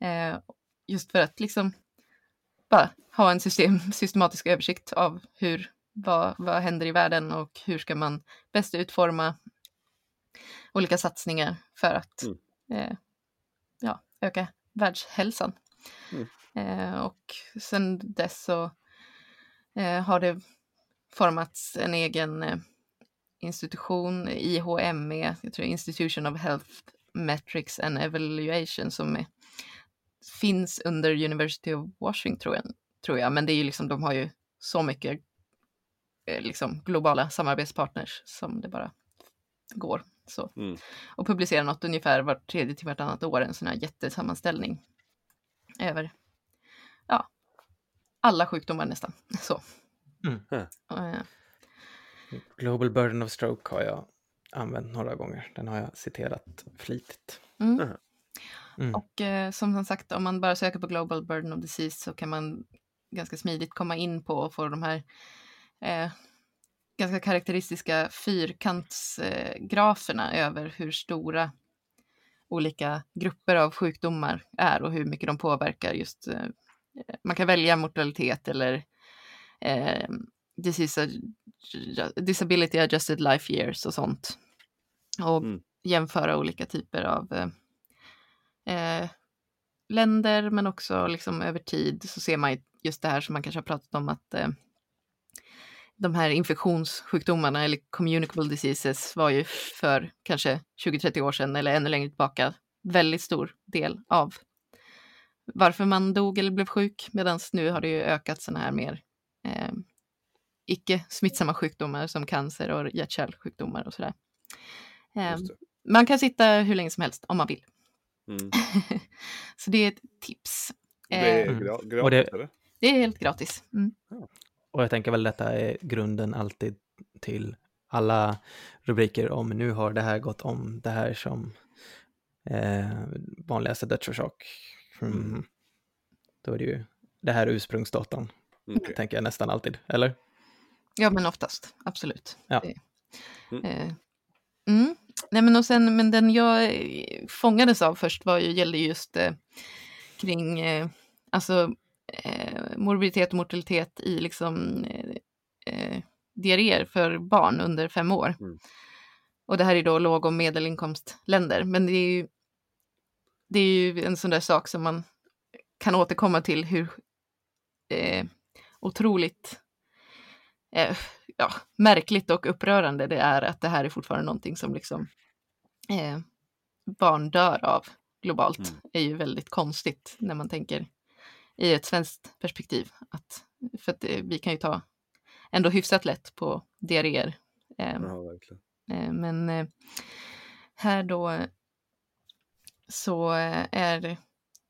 Eh, just för att liksom bara ha en system, systematisk översikt av hur, vad, vad händer i världen och hur ska man bäst utforma olika satsningar för att mm. eh, ja, öka världshälsan. Mm. Eh, och sen dess så eh, har det formats en egen eh, institution, I H M E, jag tror Institution of Health Metrics and Evaluation, som är, finns under University of Washington tror jag, tror jag. Men det är ju liksom, de har ju så mycket eh, liksom globala samarbetspartners som det bara går. Så. Mm. Och publicera något ungefär var tredje till vartannat år, en sån här jättesammanställning över ja, alla sjukdomar nästan. Så. Mm. Och, ja. Global Burden of Stroke har jag använt några gånger. Den har jag citerat flitigt. Mm. Mm. Mm. Och eh, som sagt, om man bara söker på Global Burden of Disease så kan man ganska smidigt komma in på och få de här eh, ganska karaktäristiska fyrkantsgraferna eh, över hur stora olika grupper av sjukdomar är och hur mycket de påverkar just, eh, man kan välja mortalitet eller eh, disease, disability adjusted life years och sånt och mm. jämföra olika typer av eh, länder, men också liksom över tid så ser man just det här som man kanske har pratat om att eh, de här infektionssjukdomarna eller communicable diseases var ju för kanske tjugo till trettio år sedan eller ännu längre tillbaka väldigt stor del av varför man dog eller blev sjuk, medan nu har det ju ökat sådana här mer eh, icke smittsamma sjukdomar som cancer och hjärt-kärlsjukdomar och sådär. Eh, man kan sitta hur länge som helst om man vill. Mm. Så det är ett tips. Eh, det är gra- gratis, och det, eller? Det är helt gratis. Mm. Ja. Och jag tänker väl detta är grunden alltid till alla rubriker om nu har det här gått om det här som eh, vanligaste dödsorsak. Mm. Mm. Då är det ju det här ursprungsdatan, mm. tänker jag nästan alltid, eller? Ja, men oftast, absolut. Ja. Det, eh, mm. Nej, men, och sen, men den jag fångades av först var ju, gällde just eh, kring eh, alltså, eh, morbiditet och mortalitet i liksom, eh, eh, diarréer för barn under fem år. Mm. Och det här är då låg- och medelinkomstländer. Men det är ju, det är ju en sån där sak som man kan återkomma till hur eh, otroligt... Eh, ja, märkligt och upprörande det är att det här är fortfarande någonting som liksom eh, barn dör av globalt. Mm. Är ju väldigt konstigt när man tänker i ett svenskt perspektiv. Att, för att eh, vi kan ju ta ändå hyfsat lätt på diarréer. Eh, ja, verkligen. Eh, men eh, här då så är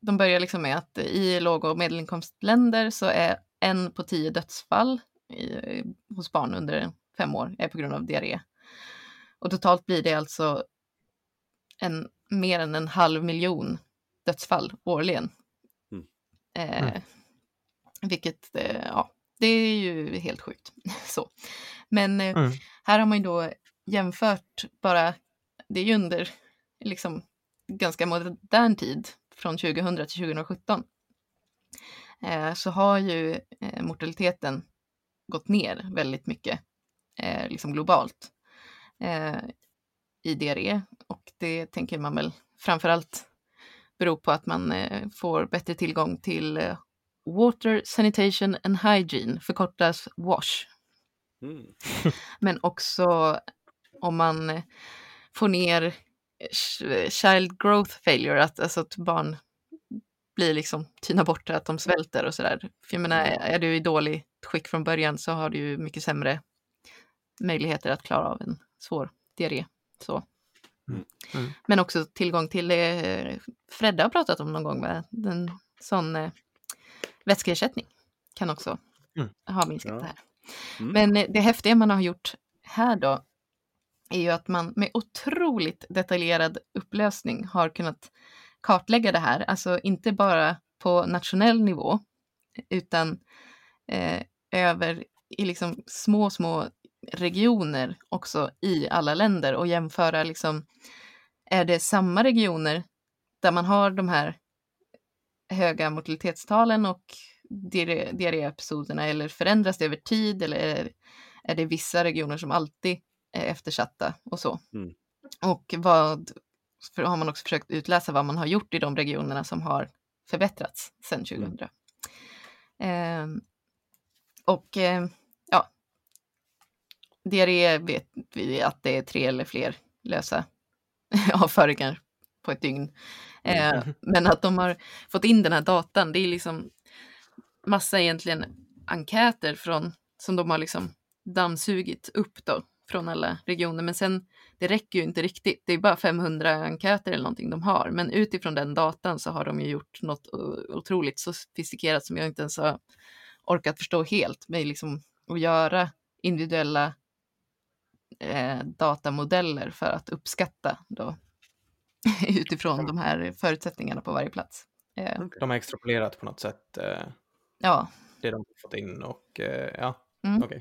de börjar liksom med att i låg- och medelinkomstländer så är en på tio dödsfall I, hos barn under fem år är på grund av diarré. Och totalt blir det alltså en, mer än en halv miljon dödsfall årligen. Mm. Eh, mm. Vilket, eh, ja, det är ju helt sjukt. Så. Men eh, mm. här har man ju då jämfört bara, det är ju under liksom ganska modern tid, från tjugohundra till tjugosjutton. Eh, så har ju eh, mortaliteten gått ner väldigt mycket eh, liksom globalt eh, i diarré, och det tänker man väl framförallt beror på att man eh, får bättre tillgång till eh, water, sanitation and hygiene, förkortas WASH. Mm. Men också om man eh, får ner child growth failure, att, alltså att barn blir liksom tyna bort, att de svälter och sådär. För jag menar, är du i dålig skick från början så har du ju mycket sämre möjligheter att klara av en svår diarré. Så. Mm. Mm. Men också tillgång till eh, Fredda har pratat om någon gång, va? En sån eh, vätskeersättning kan också mm. ha minskat ja. det här. Mm. Men eh, det häftiga man har gjort här då är ju att man med otroligt detaljerad upplösning har kunnat kartlägga det här. Alltså inte bara på nationell nivå utan eh, över i liksom små, små regioner också i alla länder, och jämföra liksom, är det samma regioner där man har de här höga mortalitetstalen och diarréepisoderna, eller förändras det över tid, eller är det vissa regioner som alltid är eftersatta och så. Mm. Och vad, för har man också försökt utläsa vad man har gjort i de regionerna som har förbättrats sedan tjugohundra. Mm. Eh, Och eh, ja, diarré vet vi att det är tre eller fler lösa avföringar på ett dygn. Eh, men att de har fått in den här datan, det är liksom massa egentligen enkäter från, som de har liksom dammsugit upp då från alla regioner. Men sen, det räcker ju inte riktigt, det är bara femhundra enkäter eller någonting de har. Men utifrån den datan så har de ju gjort något otroligt sofistikerat som jag inte ens har orkat förstå helt, med liksom att göra individuella eh, datamodeller för att uppskatta då, utifrån de här förutsättningarna på varje plats. Eh. De har extrapolerat på något sätt eh, ja. det de har fått in och eh, ja, mm. okej. Okay.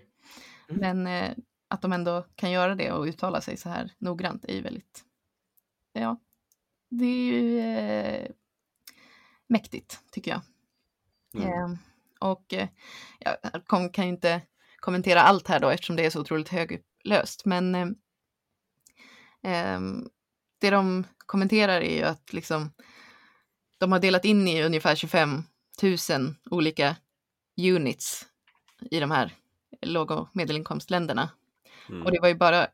Mm. Men eh, att de ändå kan göra det och uttala sig så här noggrant är ju väldigt, ja, det är ju eh, mäktigt tycker jag. Mm. Eh, Och jag kan ju inte kommentera allt här då eftersom det är så otroligt höglöst. Men eh, det de kommenterar är ju att liksom, de har delat in i ungefär tjugofem tusen olika units i de här låg- och medelinkomstländerna. Mm. Och det var ju bara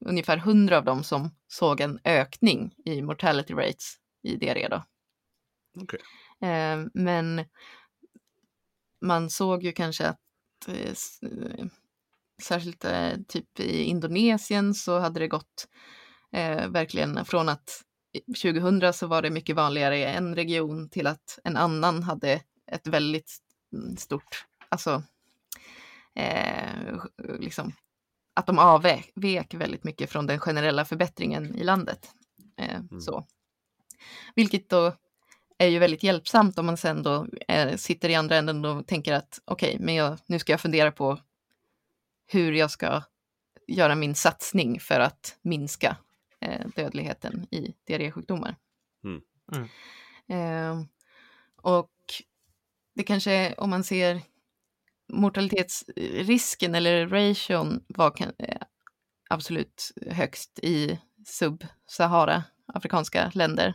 ungefär hundra av dem som såg en ökning i mortality rates i diarré då. Okay. Eh, men... Man såg ju kanske att eh, särskilt eh, typ i Indonesien så hade det gått eh, verkligen från att tjugohundra så var det mycket vanligare i en region till att en annan hade ett väldigt stort, alltså eh, liksom att de avvek väldigt mycket från den generella förbättringen i landet. Eh, mm. så. Vilket då är ju väldigt hjälpsamt om man sen då eh, sitter i andra änden och tänker att okej, okay, men jag, nu ska jag fundera på hur jag ska göra min satsning för att minska eh, dödligheten i diarrésjukdomar. Mm. Mm. Eh, och det kanske är, om man ser mortalitetsrisken eller ration var kan, eh, absolut högst i sub-Sahara afrikanska länder.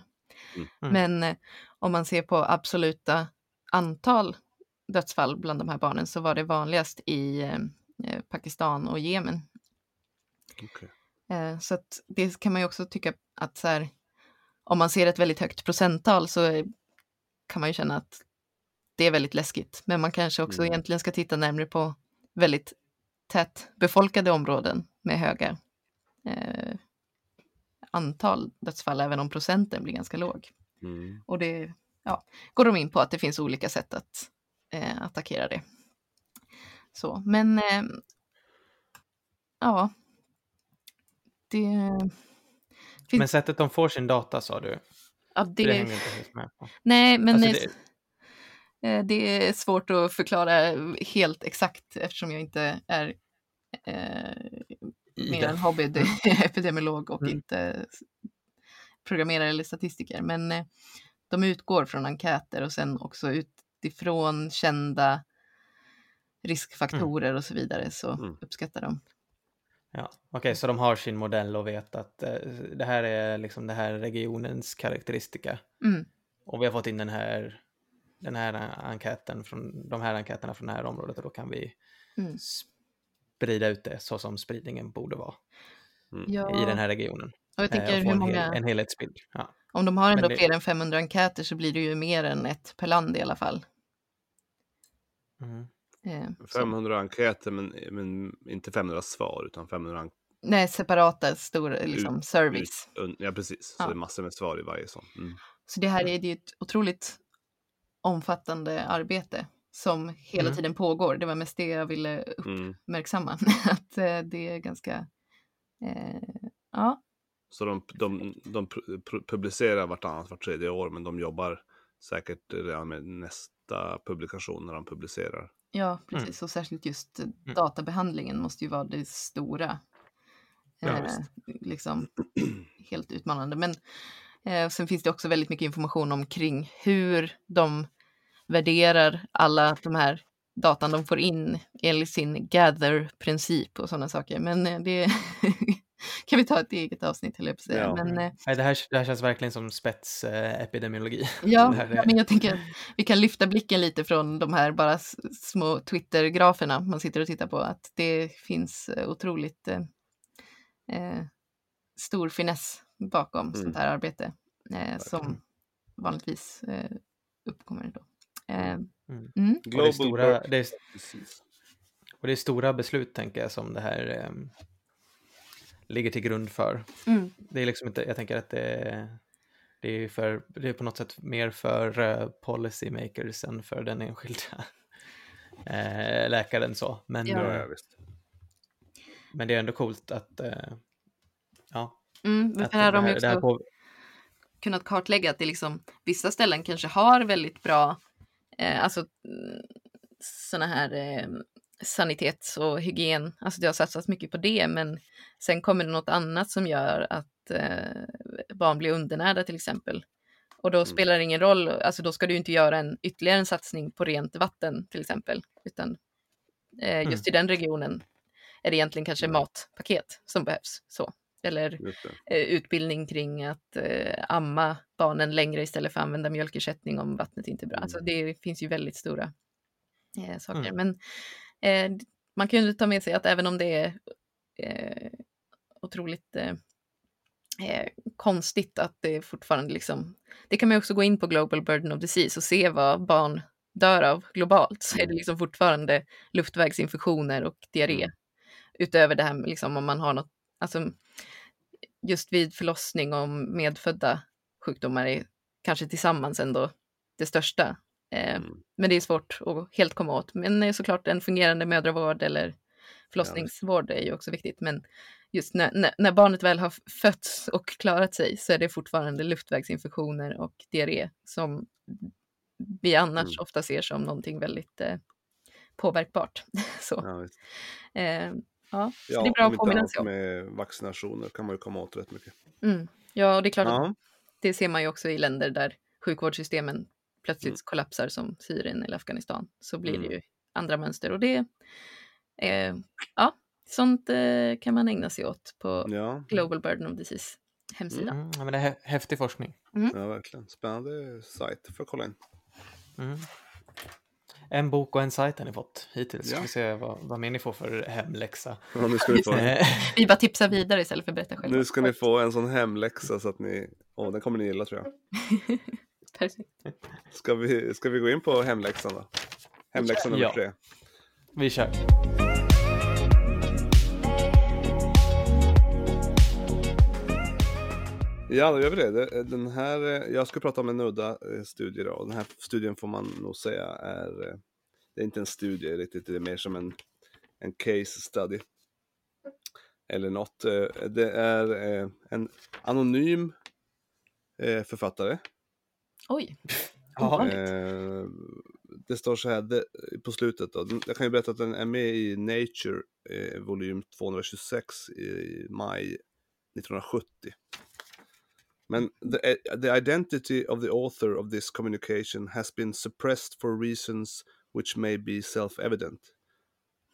Mm. Mm. Men eh, om man ser på absoluta antal dödsfall bland de här barnen så var det vanligast i eh, Pakistan och Jemen. Okay. Eh, så att det kan man ju också tycka att så här, om man ser ett väldigt högt procenttal så eh, kan man ju känna att det är väldigt läskigt. Men man kanske också mm. egentligen ska titta närmare på väldigt tätt befolkade områden med höga eh, antal dödsfall, även om procenten blir ganska låg. Mm. Och det ja, går de in på att det finns olika sätt att eh, attackera det. Så, men eh, ja, det finns... Men sättet de får sin data, sa du? Ja, det... det hänger inte helt med på. Nej, men... Alltså, det... Det är svårt att förklara helt exakt eftersom jag inte är eh, mer en hobbyepidemiolog och mm. inte programmerare eller statistiker. Men eh, de utgår från enkäter och sen också utifrån kända riskfaktorer mm. och så vidare så mm. uppskattar de. Ja, okej, okay, så de har sin modell och vet att eh, det här är liksom den här regionens karaktäristika. Mm. Och vi har fått in den här... den här enkäten från de här enkäterna från det här området och då kan vi mm. sprida ut det så som spridningen borde vara mm. ja. i den här regionen. Och jag tänker och hur en många hel, en helhetsbild. Ja. Om de har ändå det... fler än femhundra enkäter så blir det ju mer än ett per land i alla fall. Mm. Eh, femhundra så. Enkäter men, men inte femhundra svar utan femhundra enkäter. Nej, separata stora liksom ut, service. Ut, ja precis. Ja. Så det är massor med svar i varje sån. Mm. Så det här är ju ett otroligt omfattande arbete som hela mm. tiden pågår. Det var mest det jag ville uppmärksamma. Mm. Att eh, det är ganska... Eh, ja. Så de, de, de publicerar vartannat, vart tredje år, men de jobbar säkert redan med nästa publikation när de publicerar. Ja, precis. Mm. Och särskilt just databehandlingen måste ju vara det stora. Eh, ja, liksom helt utmanande. Men eh, sen finns det också väldigt mycket information omkring hur de värderar alla de här datan de får in enligt sin gather-princip och sådana saker. Men det kan vi ta ett eget avsnitt till. Ja. Men, Nej, det, här, det här känns verkligen som spetsepidemiologi. Ja, ja, men jag tänker att vi kan lyfta blicken lite från de här bara små Twitter-graferna man sitter och tittar på. Att det finns otroligt eh, stor finess bakom mm. sånt här arbete eh, som vanligtvis eh, uppkommer då. Eh, mm. Mm. Och, det är stora, det är, och det är stora beslut tänker jag som det här eh, ligger till grund för. Mm. Det är liksom inte, jag tänker att det, det är för det är på något sätt mer för uh, policymakers än för den enskilda eh, läkaren så. Men, ja. eh, men det är ändå coolt att eh, ja Mm, men här har de ju också på... kunnat kartlägga att det liksom, vissa ställen kanske har väldigt bra eh, alltså såna här eh, sanitets- och hygien, alltså det har satsats mycket på det, men sen kommer det något annat som gör att eh, barn blir undernärda till exempel och då mm. spelar det ingen roll, alltså då ska du inte göra en ytterligare en satsning på rent vatten till exempel, utan eh, just mm. i den regionen är det egentligen kanske mm. matpaket som behövs så. Eller eh, utbildning kring att eh, amma barnen längre istället för att använda mjölkersättning om vattnet inte är bra. Mm. Alltså det finns ju väldigt stora eh, saker. Mm. Men eh, man kan ju ta med sig att även om det är eh, otroligt eh, konstigt att det fortfarande liksom... Det kan man ju också gå in på Global Burden of Disease och se vad barn dör av globalt. Så är det liksom fortfarande luftvägsinfektioner och diarré. Mm. Utöver det här liksom, om man har något... Alltså, just vid förlossning och medfödda sjukdomar är kanske tillsammans ändå det största. Eh, mm. Men det är svårt att helt komma åt. Men såklart en fungerande mödravård eller Förlossningsvård är ju också viktigt, men just när, när, när barnet väl har fötts och klarat sig så är det fortfarande luftvägsinfektioner och diarré som vi annars mm. ofta ser som någonting väldigt eh, påverkbart. så. Ja, eh, ja. Så det är bra att påminna sig om. Med vaccinationer kan man ju komma åt rätt mycket. Mm. Ja, och det är klart ja. att det ser man ju också i länder där sjukvårdssystemen plötsligt mm. kollapsar, som Syrien eller Afghanistan, så blir mm. det ju andra mönster, och det Eh, ja, sånt eh, kan man ägna sig åt på ja. Global Burden of Disease hemsida. Mm, ja, men det är hä- häftig forskning. Mm. Ja, verkligen. Spännande sajt för att kolla in. Mm. En bok och en sajt har ni fått hittills. Ja. Ska vi se vad, vad mer ni får för hemläxa. Ja, nu ska vi, få vi bara tipsar vidare istället för att berätta själva. Nu ska ni få en sån hemläxa så att ni... Åh, oh, den kommer ni gilla, tror jag. Perfekt. Ska vi, ska vi gå in på hemläxan då? Hemläxan nummer ja. tre. Vi kör. Ja, då gör vi det. Den här, jag ska prata om en nudda studie idag, och den här studien får man nog säga är, det är inte en studie riktigt, det är mer som en, en case study eller något. Det är en anonym författare. Oj, ovanligt. Eh, Det står så här det, på slutet då. Jag kan ju berätta att den är med i Nature eh, volym tvåhundratjugosex i maj nittonhundrasjuttio. Men the, the identity of the author of this communication has been suppressed for reasons which may be self-evident.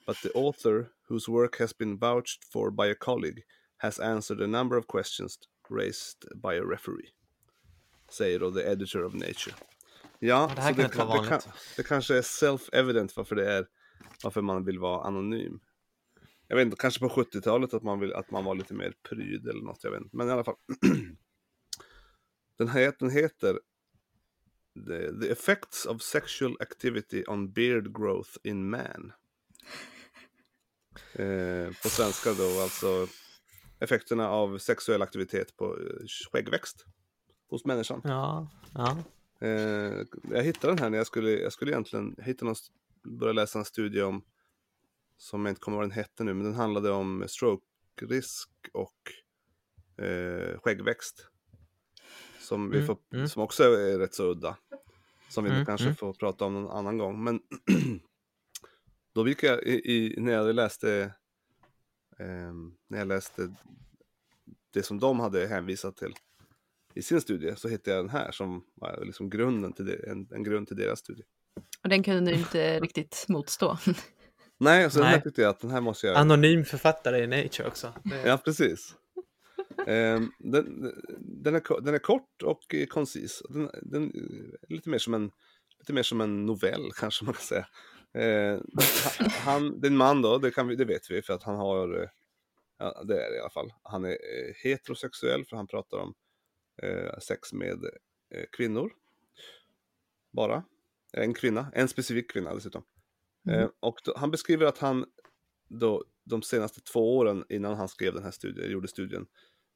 But the author, whose work has been vouched for by a colleague, has answered a number of questions raised by a referee. Säger då the editor of Nature. Ja, det, här kan det, kan, det, kan, det kanske är self-evident varför det är, varför man vill vara anonym. Jag vet inte, kanske på sjuttiotalet att man vill att man var lite mer pryd eller något, jag vet inte. Men i alla fall. Den här den heter the, the Effects of Sexual Activity on Beard Growth in Man. Eh, på svenska då, alltså effekterna av sexuell aktivitet på skäggväxt hos människan. Ja, ja. Eh, jag hittade den här när jag skulle, jag skulle egentligen hitta någon, börja läsa en studie om, som jag inte kommer ihåg vad den hette nu, men den handlade om stroke-risk och eh, skäggväxt som, mm, vi får, mm. som också är rätt så udda, som vi mm, kanske mm. får prata om någon annan gång. Men då gick jag i, i, när jag läste eh, när jag läste det som de hade hänvisat till i sin studie, så hittade jag den här som var liksom grunden till det, en, en grund till deras studie. Och den kunde du inte riktigt motstå. Nej, och sen Nej. tyckte jag att den här måste jag... Anonym författare i Nature också. Det... Ja, precis. um, den, den, är, den är kort och koncis. Den, den är lite mer som en lite mer som en novell, kanske man kan säga. Uh, han, det är en man då, det, kan vi, det vet vi, för att han har... Ja, det är det i alla fall. Han är heterosexuell, för han pratar om sex med eh, kvinnor. Bara. En kvinna. En specifik kvinna dessutom. Mm. Eh, och då, han beskriver att han då, de senaste två åren innan han skrev den här studien, gjorde studien,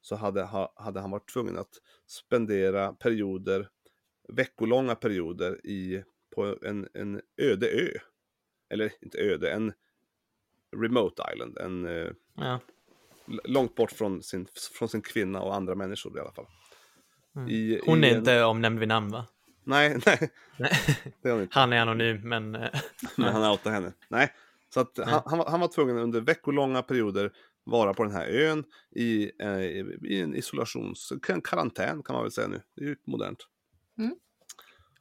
så hade, ha, hade han varit tvungen att spendera perioder, veckolånga perioder i, på en, en öde ö. Eller inte öde, en remote island. En, eh, ja. Långt bort från sin, från sin kvinna och andra människor i alla fall. Mm. I, hon är i, inte omnämnd vid namn, va? Nej, nej. nej. Det är hon inte. Han är anonym, men... men han outar henne. Nej, så att han, han, var, han var tvungen under veckolånga perioder vara på den här ön i, eh, i, i en isolations... En karantän kan man väl säga nu. Det är ju modernt. Mm.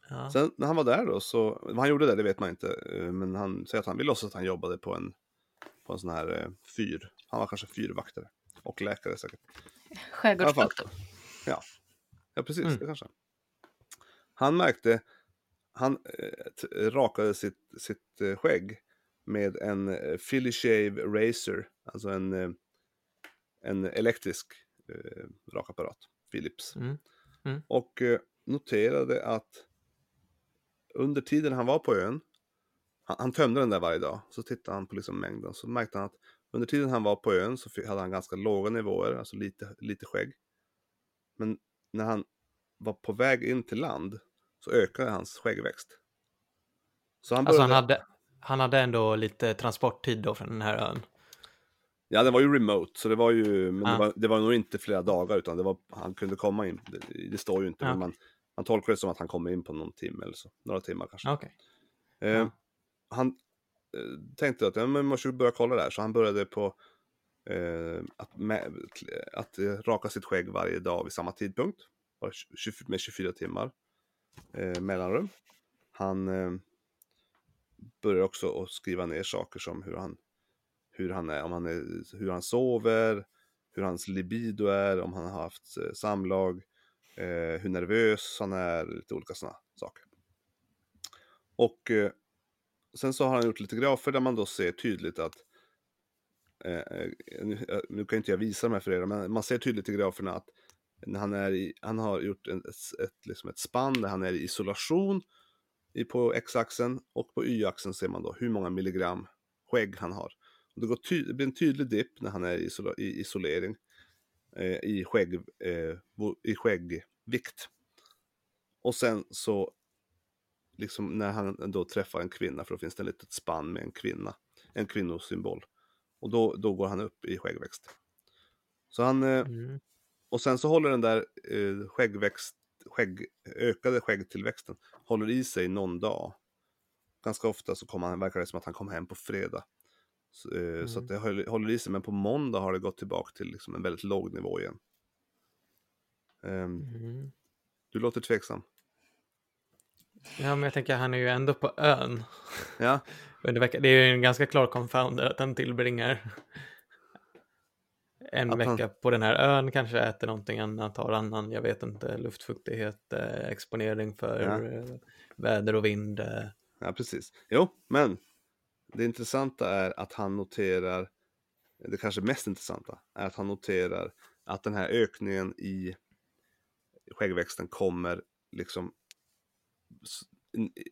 Ja. Sen när han var där då, så... Vad han gjorde där, det vet man inte. Men han säger att han vill låtsas att han jobbade på en, på en sån här eh, fyr. Han var kanske fyrvaktare. Och läkare säkert. Skärgårdsdoktor. Ja. Ja, precis, mm. det kanske. Han märkte, han eh, t- rakade sitt, sitt eh, skägg med en eh, Philly Shave Razor, alltså en, eh, en elektrisk eh, rakapparat, Philips. Mm. Mm. Och eh, noterade att under tiden han var på ön, han, han tömde den där varje dag, så tittade han på liksom mängden, så märkte han att under tiden han var på ön så f- hade han ganska låga nivåer, alltså lite, lite skägg. Men när han var på väg in till land så ökade hans skäggväxt. Så han började... Alltså han hade, han hade ändå lite transporttid då från den här ön. Ja, den var ju remote, så det var ju, men ah. det, var, det var nog inte flera dagar, utan det var, han kunde komma in, det, det står ju inte, ah. men man, man tolkar det som att han kommer in på någon timme eller så, några timmar kanske. Ah, okay. eh, ah. Han eh, tänkte att, ja, men man skulle börja kolla där, så han började på eh, att, med, att raka sitt skägg varje dag vid samma tidpunkt, med tjugofyra timmar eh, mellanrum. Han eh, började också att skriva ner saker som hur han hur han är, om han är, hur han sover, hur hans libido är, om han har haft samlag, eh, hur nervös han är, lite olika sådana saker. Och eh, sen så har han gjort lite grafer där man då ser tydligt att eh, nu, nu kan inte jag visa de här för er, men man ser tydligt i graferna att när han är i, han har gjort en, ett, ett, liksom ett spann där han är i isolation i, på x-axeln, och på y-axeln ser man då hur många milligram skägg han har. Det, går ty- det blir en tydlig dipp när han är isola- i isolering eh, i, skägg, eh, i skäggvikt. Och sen så liksom när han då träffar en kvinna, för då finns det en litet spann med en kvinna, en kvinnosymbol. Och då, då går han upp i skäggväxt. Så han, eh, mm. Och sen så håller den där eh, skäggväxt, skägg, ökade skäggtillväxten håller i sig någon dag. Ganska ofta så kommer han, verkar det som att han kommer hem på fredag. Så, mm. så att det håller i sig, men på måndag har det gått tillbaka till liksom en väldigt låg nivå igen. Um, mm. Du låter tveksam. Ja, men jag tänker han är ju ändå på ön. Ja. Det är ju en ganska klar confounder att han tillbringar en att vecka han... på den här ön, kanske äter någonting annat, har annan, jag vet inte, luftfuktighet, eh, exponering för ja. eh, väder och vind. Eh. Ja, precis. Jo, men det intressanta är att han noterar, det kanske mest intressanta är att han noterar att den här ökningen i skäggväxten kommer liksom,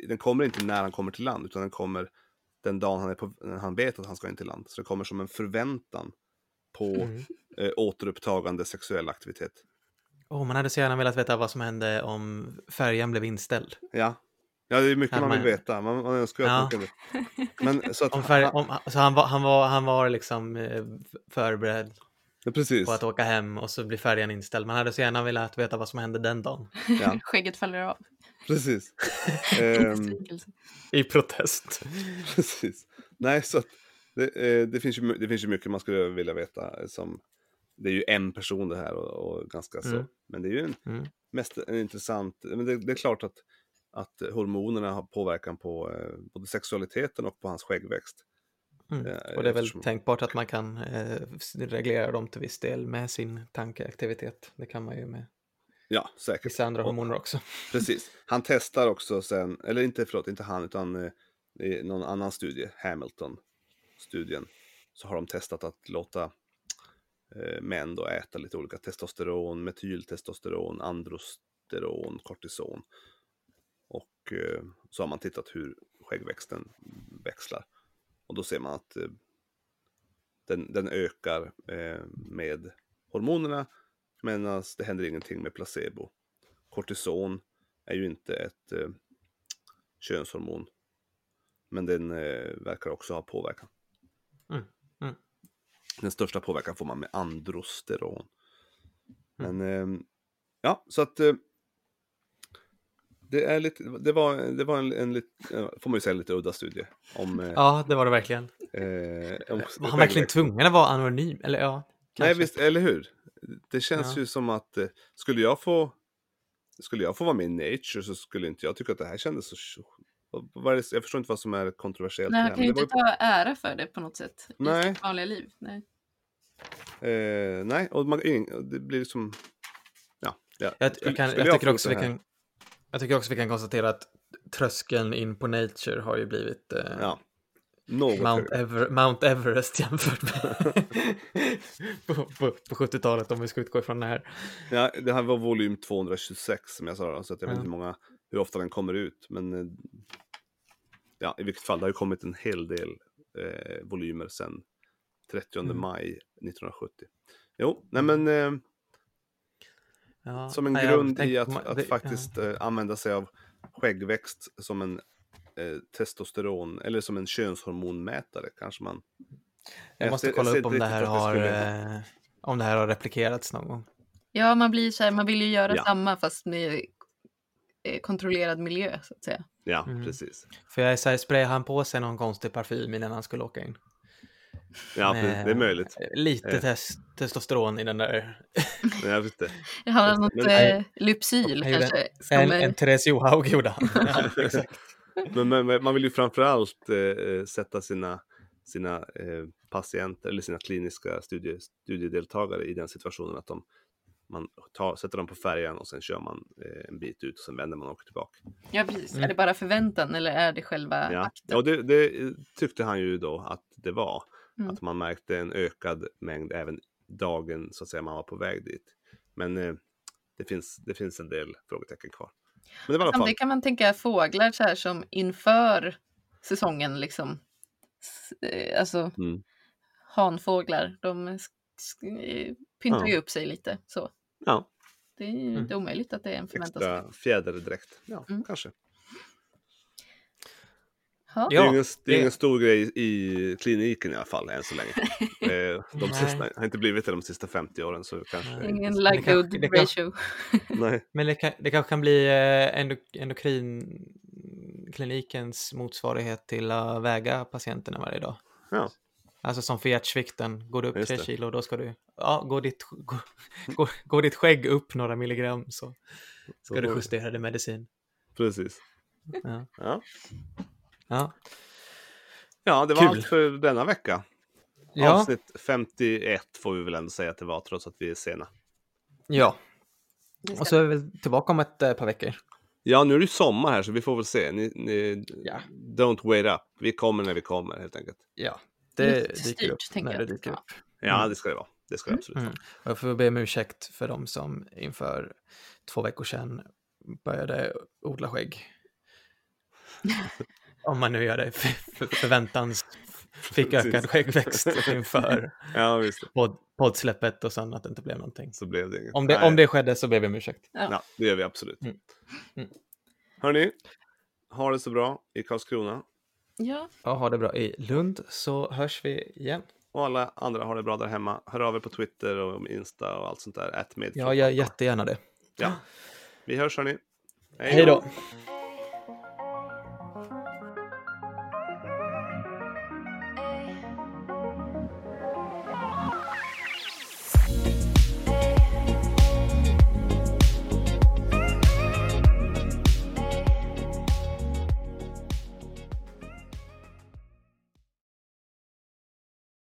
den kommer inte när han kommer till land, utan den kommer den dagen han, är på, han vet att han ska in till land. Så det kommer som en förväntan på mm. eh, återupptagande sexuell aktivitet. Åh, oh, man hade så gärna velat veta vad som hände om färjan blev inställd. Ja. Ja, det är mycket man, man vill veta. Man, man önskar ja. att man kan... Men så att om för, om, så han var han var han var liksom förberedd ja, precis. på att åka hem, och så blir färjan inställd. Man hade så gärna velat veta vad som hände den dagen. Ja. Skägget faller av. Precis. ehm, I protest. Precis. Nej, så att det, det finns ju det finns ju mycket man skulle vilja veta, som det är ju en person det här, och, och ganska mm. så. Men det är ju en, mm. mest en intressant, men det, det är klart att att hormonerna har påverkan på eh, både sexualiteten och på hans skäggväxt. Mm. Eh, och det är väl eftersom... tänkbart att man kan eh, reglera dem till viss del med sin tankeaktivitet. Det kan man ju med ja, säkert. vissa andra hormoner också. Precis. Han testar också sen, eller inte, förlåt, inte han, utan eh, i någon annan studie, Hamilton-studien, så har de testat att låta eh, män då äta lite olika testosteron, metyltestosteron, androsteron, kortison. Och så har man tittat hur skäggväxten växlar. Och då ser man att den, den ökar med hormonerna, medan det händer ingenting med placebo. Kortison är ju inte ett könshormon, men den verkar också ha påverkan. Mm. Mm. Den största påverkan får man med androsteron. Mm. Men ja, så att... Det, är lite, det var, det var en, en, en, får man ju säga, lite udda studie. Om, ja, det var det verkligen. Eh, om, var han verkligen tvungen att vara anonym? Eller, ja, nej, visst, eller hur? Det känns ja. ju som att eh, skulle, jag få, skulle jag få vara med i Nature, så skulle inte jag tycka att det här kändes så... Var det, jag förstår inte vad som är kontroversiellt. Nej, jag kan ju inte ta ära för det på något sätt. Nej. I sitt vanliga liv. Nej, eh, nej och man, det blir liksom... Ja, ja. Jag, jag, kan, jag, jag tycker jag också vi kan... Jag tycker också vi kan konstatera att tröskeln in på Nature har ju blivit eh, ja, Mount, Ever- Mount Everest jämfört med på, på, på sjuttiotalet, om vi ska utgå ifrån det här. Ja, det här var volym tvåhundratjugosex som jag sa, så att jag vet inte hur många, hur ofta den kommer ut, men ja, i vilket fall, det har ju kommit en hel del eh, volymer sedan trettionde maj nittonhundrasjuttio. Jo, nej men... Eh, Ja, som en grund tänkt, i att, att det, faktiskt ja. eh, använda sig av skäggväxt som en eh, testosteron, eller som en könshormonmätare, kanske man Jag måste jag kolla jag upp om det här har det om det här har replikerats någon gång. Ja, man blir så här, man vill ju göra ja. samma fast med kontrollerad miljö så att säga. Ja, mm. precis. För jag är så här, sprayar han på sig någon konstig parfym innan han skulle åka in? Ja, med, det är möjligt. Lite eh. test, testosteron i den där. Nej, jag vet inte. Jag har något men, lypsyl nej, kanske. En, man... en Therese Johaug gjorde han. Ja, exakt. Men, men man vill ju framförallt eh, sätta sina, sina eh, patienter eller sina kliniska studie, studiedeltagare i den situationen att de man tar, sätter dem på färjan och sen kör man eh, en bit ut och sen vänder man och åker tillbaka. Ja, precis. Mm. Är det bara förväntan eller är det själva ja. akten? Ja, det, det tyckte han ju då att det var. Mm. Att man märkte en ökad mängd även dagen så att säga man var på väg dit. Men eh, det, finns, det finns en del frågetecken kvar. Men det var i alla fall. Det kan man tänka fåglar så här som inför säsongen liksom. Alltså mm. hanfåglar, de sk- sk- pyntar ju ja. upp sig lite så. Ja. Det är ju inte mm. omöjligt att det är en förväntansvärt. Fjäderdräkt, ja mm. kanske. Ja, det är ingen, det är ingen stor grej i kliniken i alla fall än så länge. De sista, har inte blivit det de sista femtio åren så kanske. Ingen like good det kan, ratio. Nej. Men det, kan, det kanske kan bli endokrinklinikens motsvarighet till att väga patienterna varje dag. Ja. Alltså som för hjärtsvikten, går du upp just tre det. kilo då ska du, ja, går ditt, går, går, går ditt skägg upp några milligram så ska så du justera det medicin. Precis. Ja. ja. Ja. ja, det var Kul. allt för denna vecka. Ja. Avsnitt femtioett får vi väl ändå säga att det var trots att vi är sena. Ja, och så är vi väl tillbaka om ett eh, par veckor. Ja, nu är det sommar här så vi får väl se. Ni, ni, ja. Don't wait up. Vi kommer när vi kommer helt enkelt. Ja, det styrt, dyker upp när det dyker upp. Mm. Ja, det ska det vara. Det ska det absolut mm. vara. Jag får be om ursäkt för dem som inför två veckor sedan började odla skägg. Om man nu gör det förväntans fick ökad skäggväxt inför ja, podd, poddsläppet och sen att det inte blev någonting. Så blev det inget. Om, det, om det skedde så blev vi om ursäkt. Ja. ja, det gör vi absolut. Mm. Mm. Hörrni, ha det så bra i Karlskrona. Ja. ja, ha det bra i Lund så hörs vi igen. Och alla andra har det bra där hemma. Hör av er på Twitter och Insta och allt sånt där. At med. Ja, jag gör jättegärna det. Ja. Vi hörs hörni. Hej då.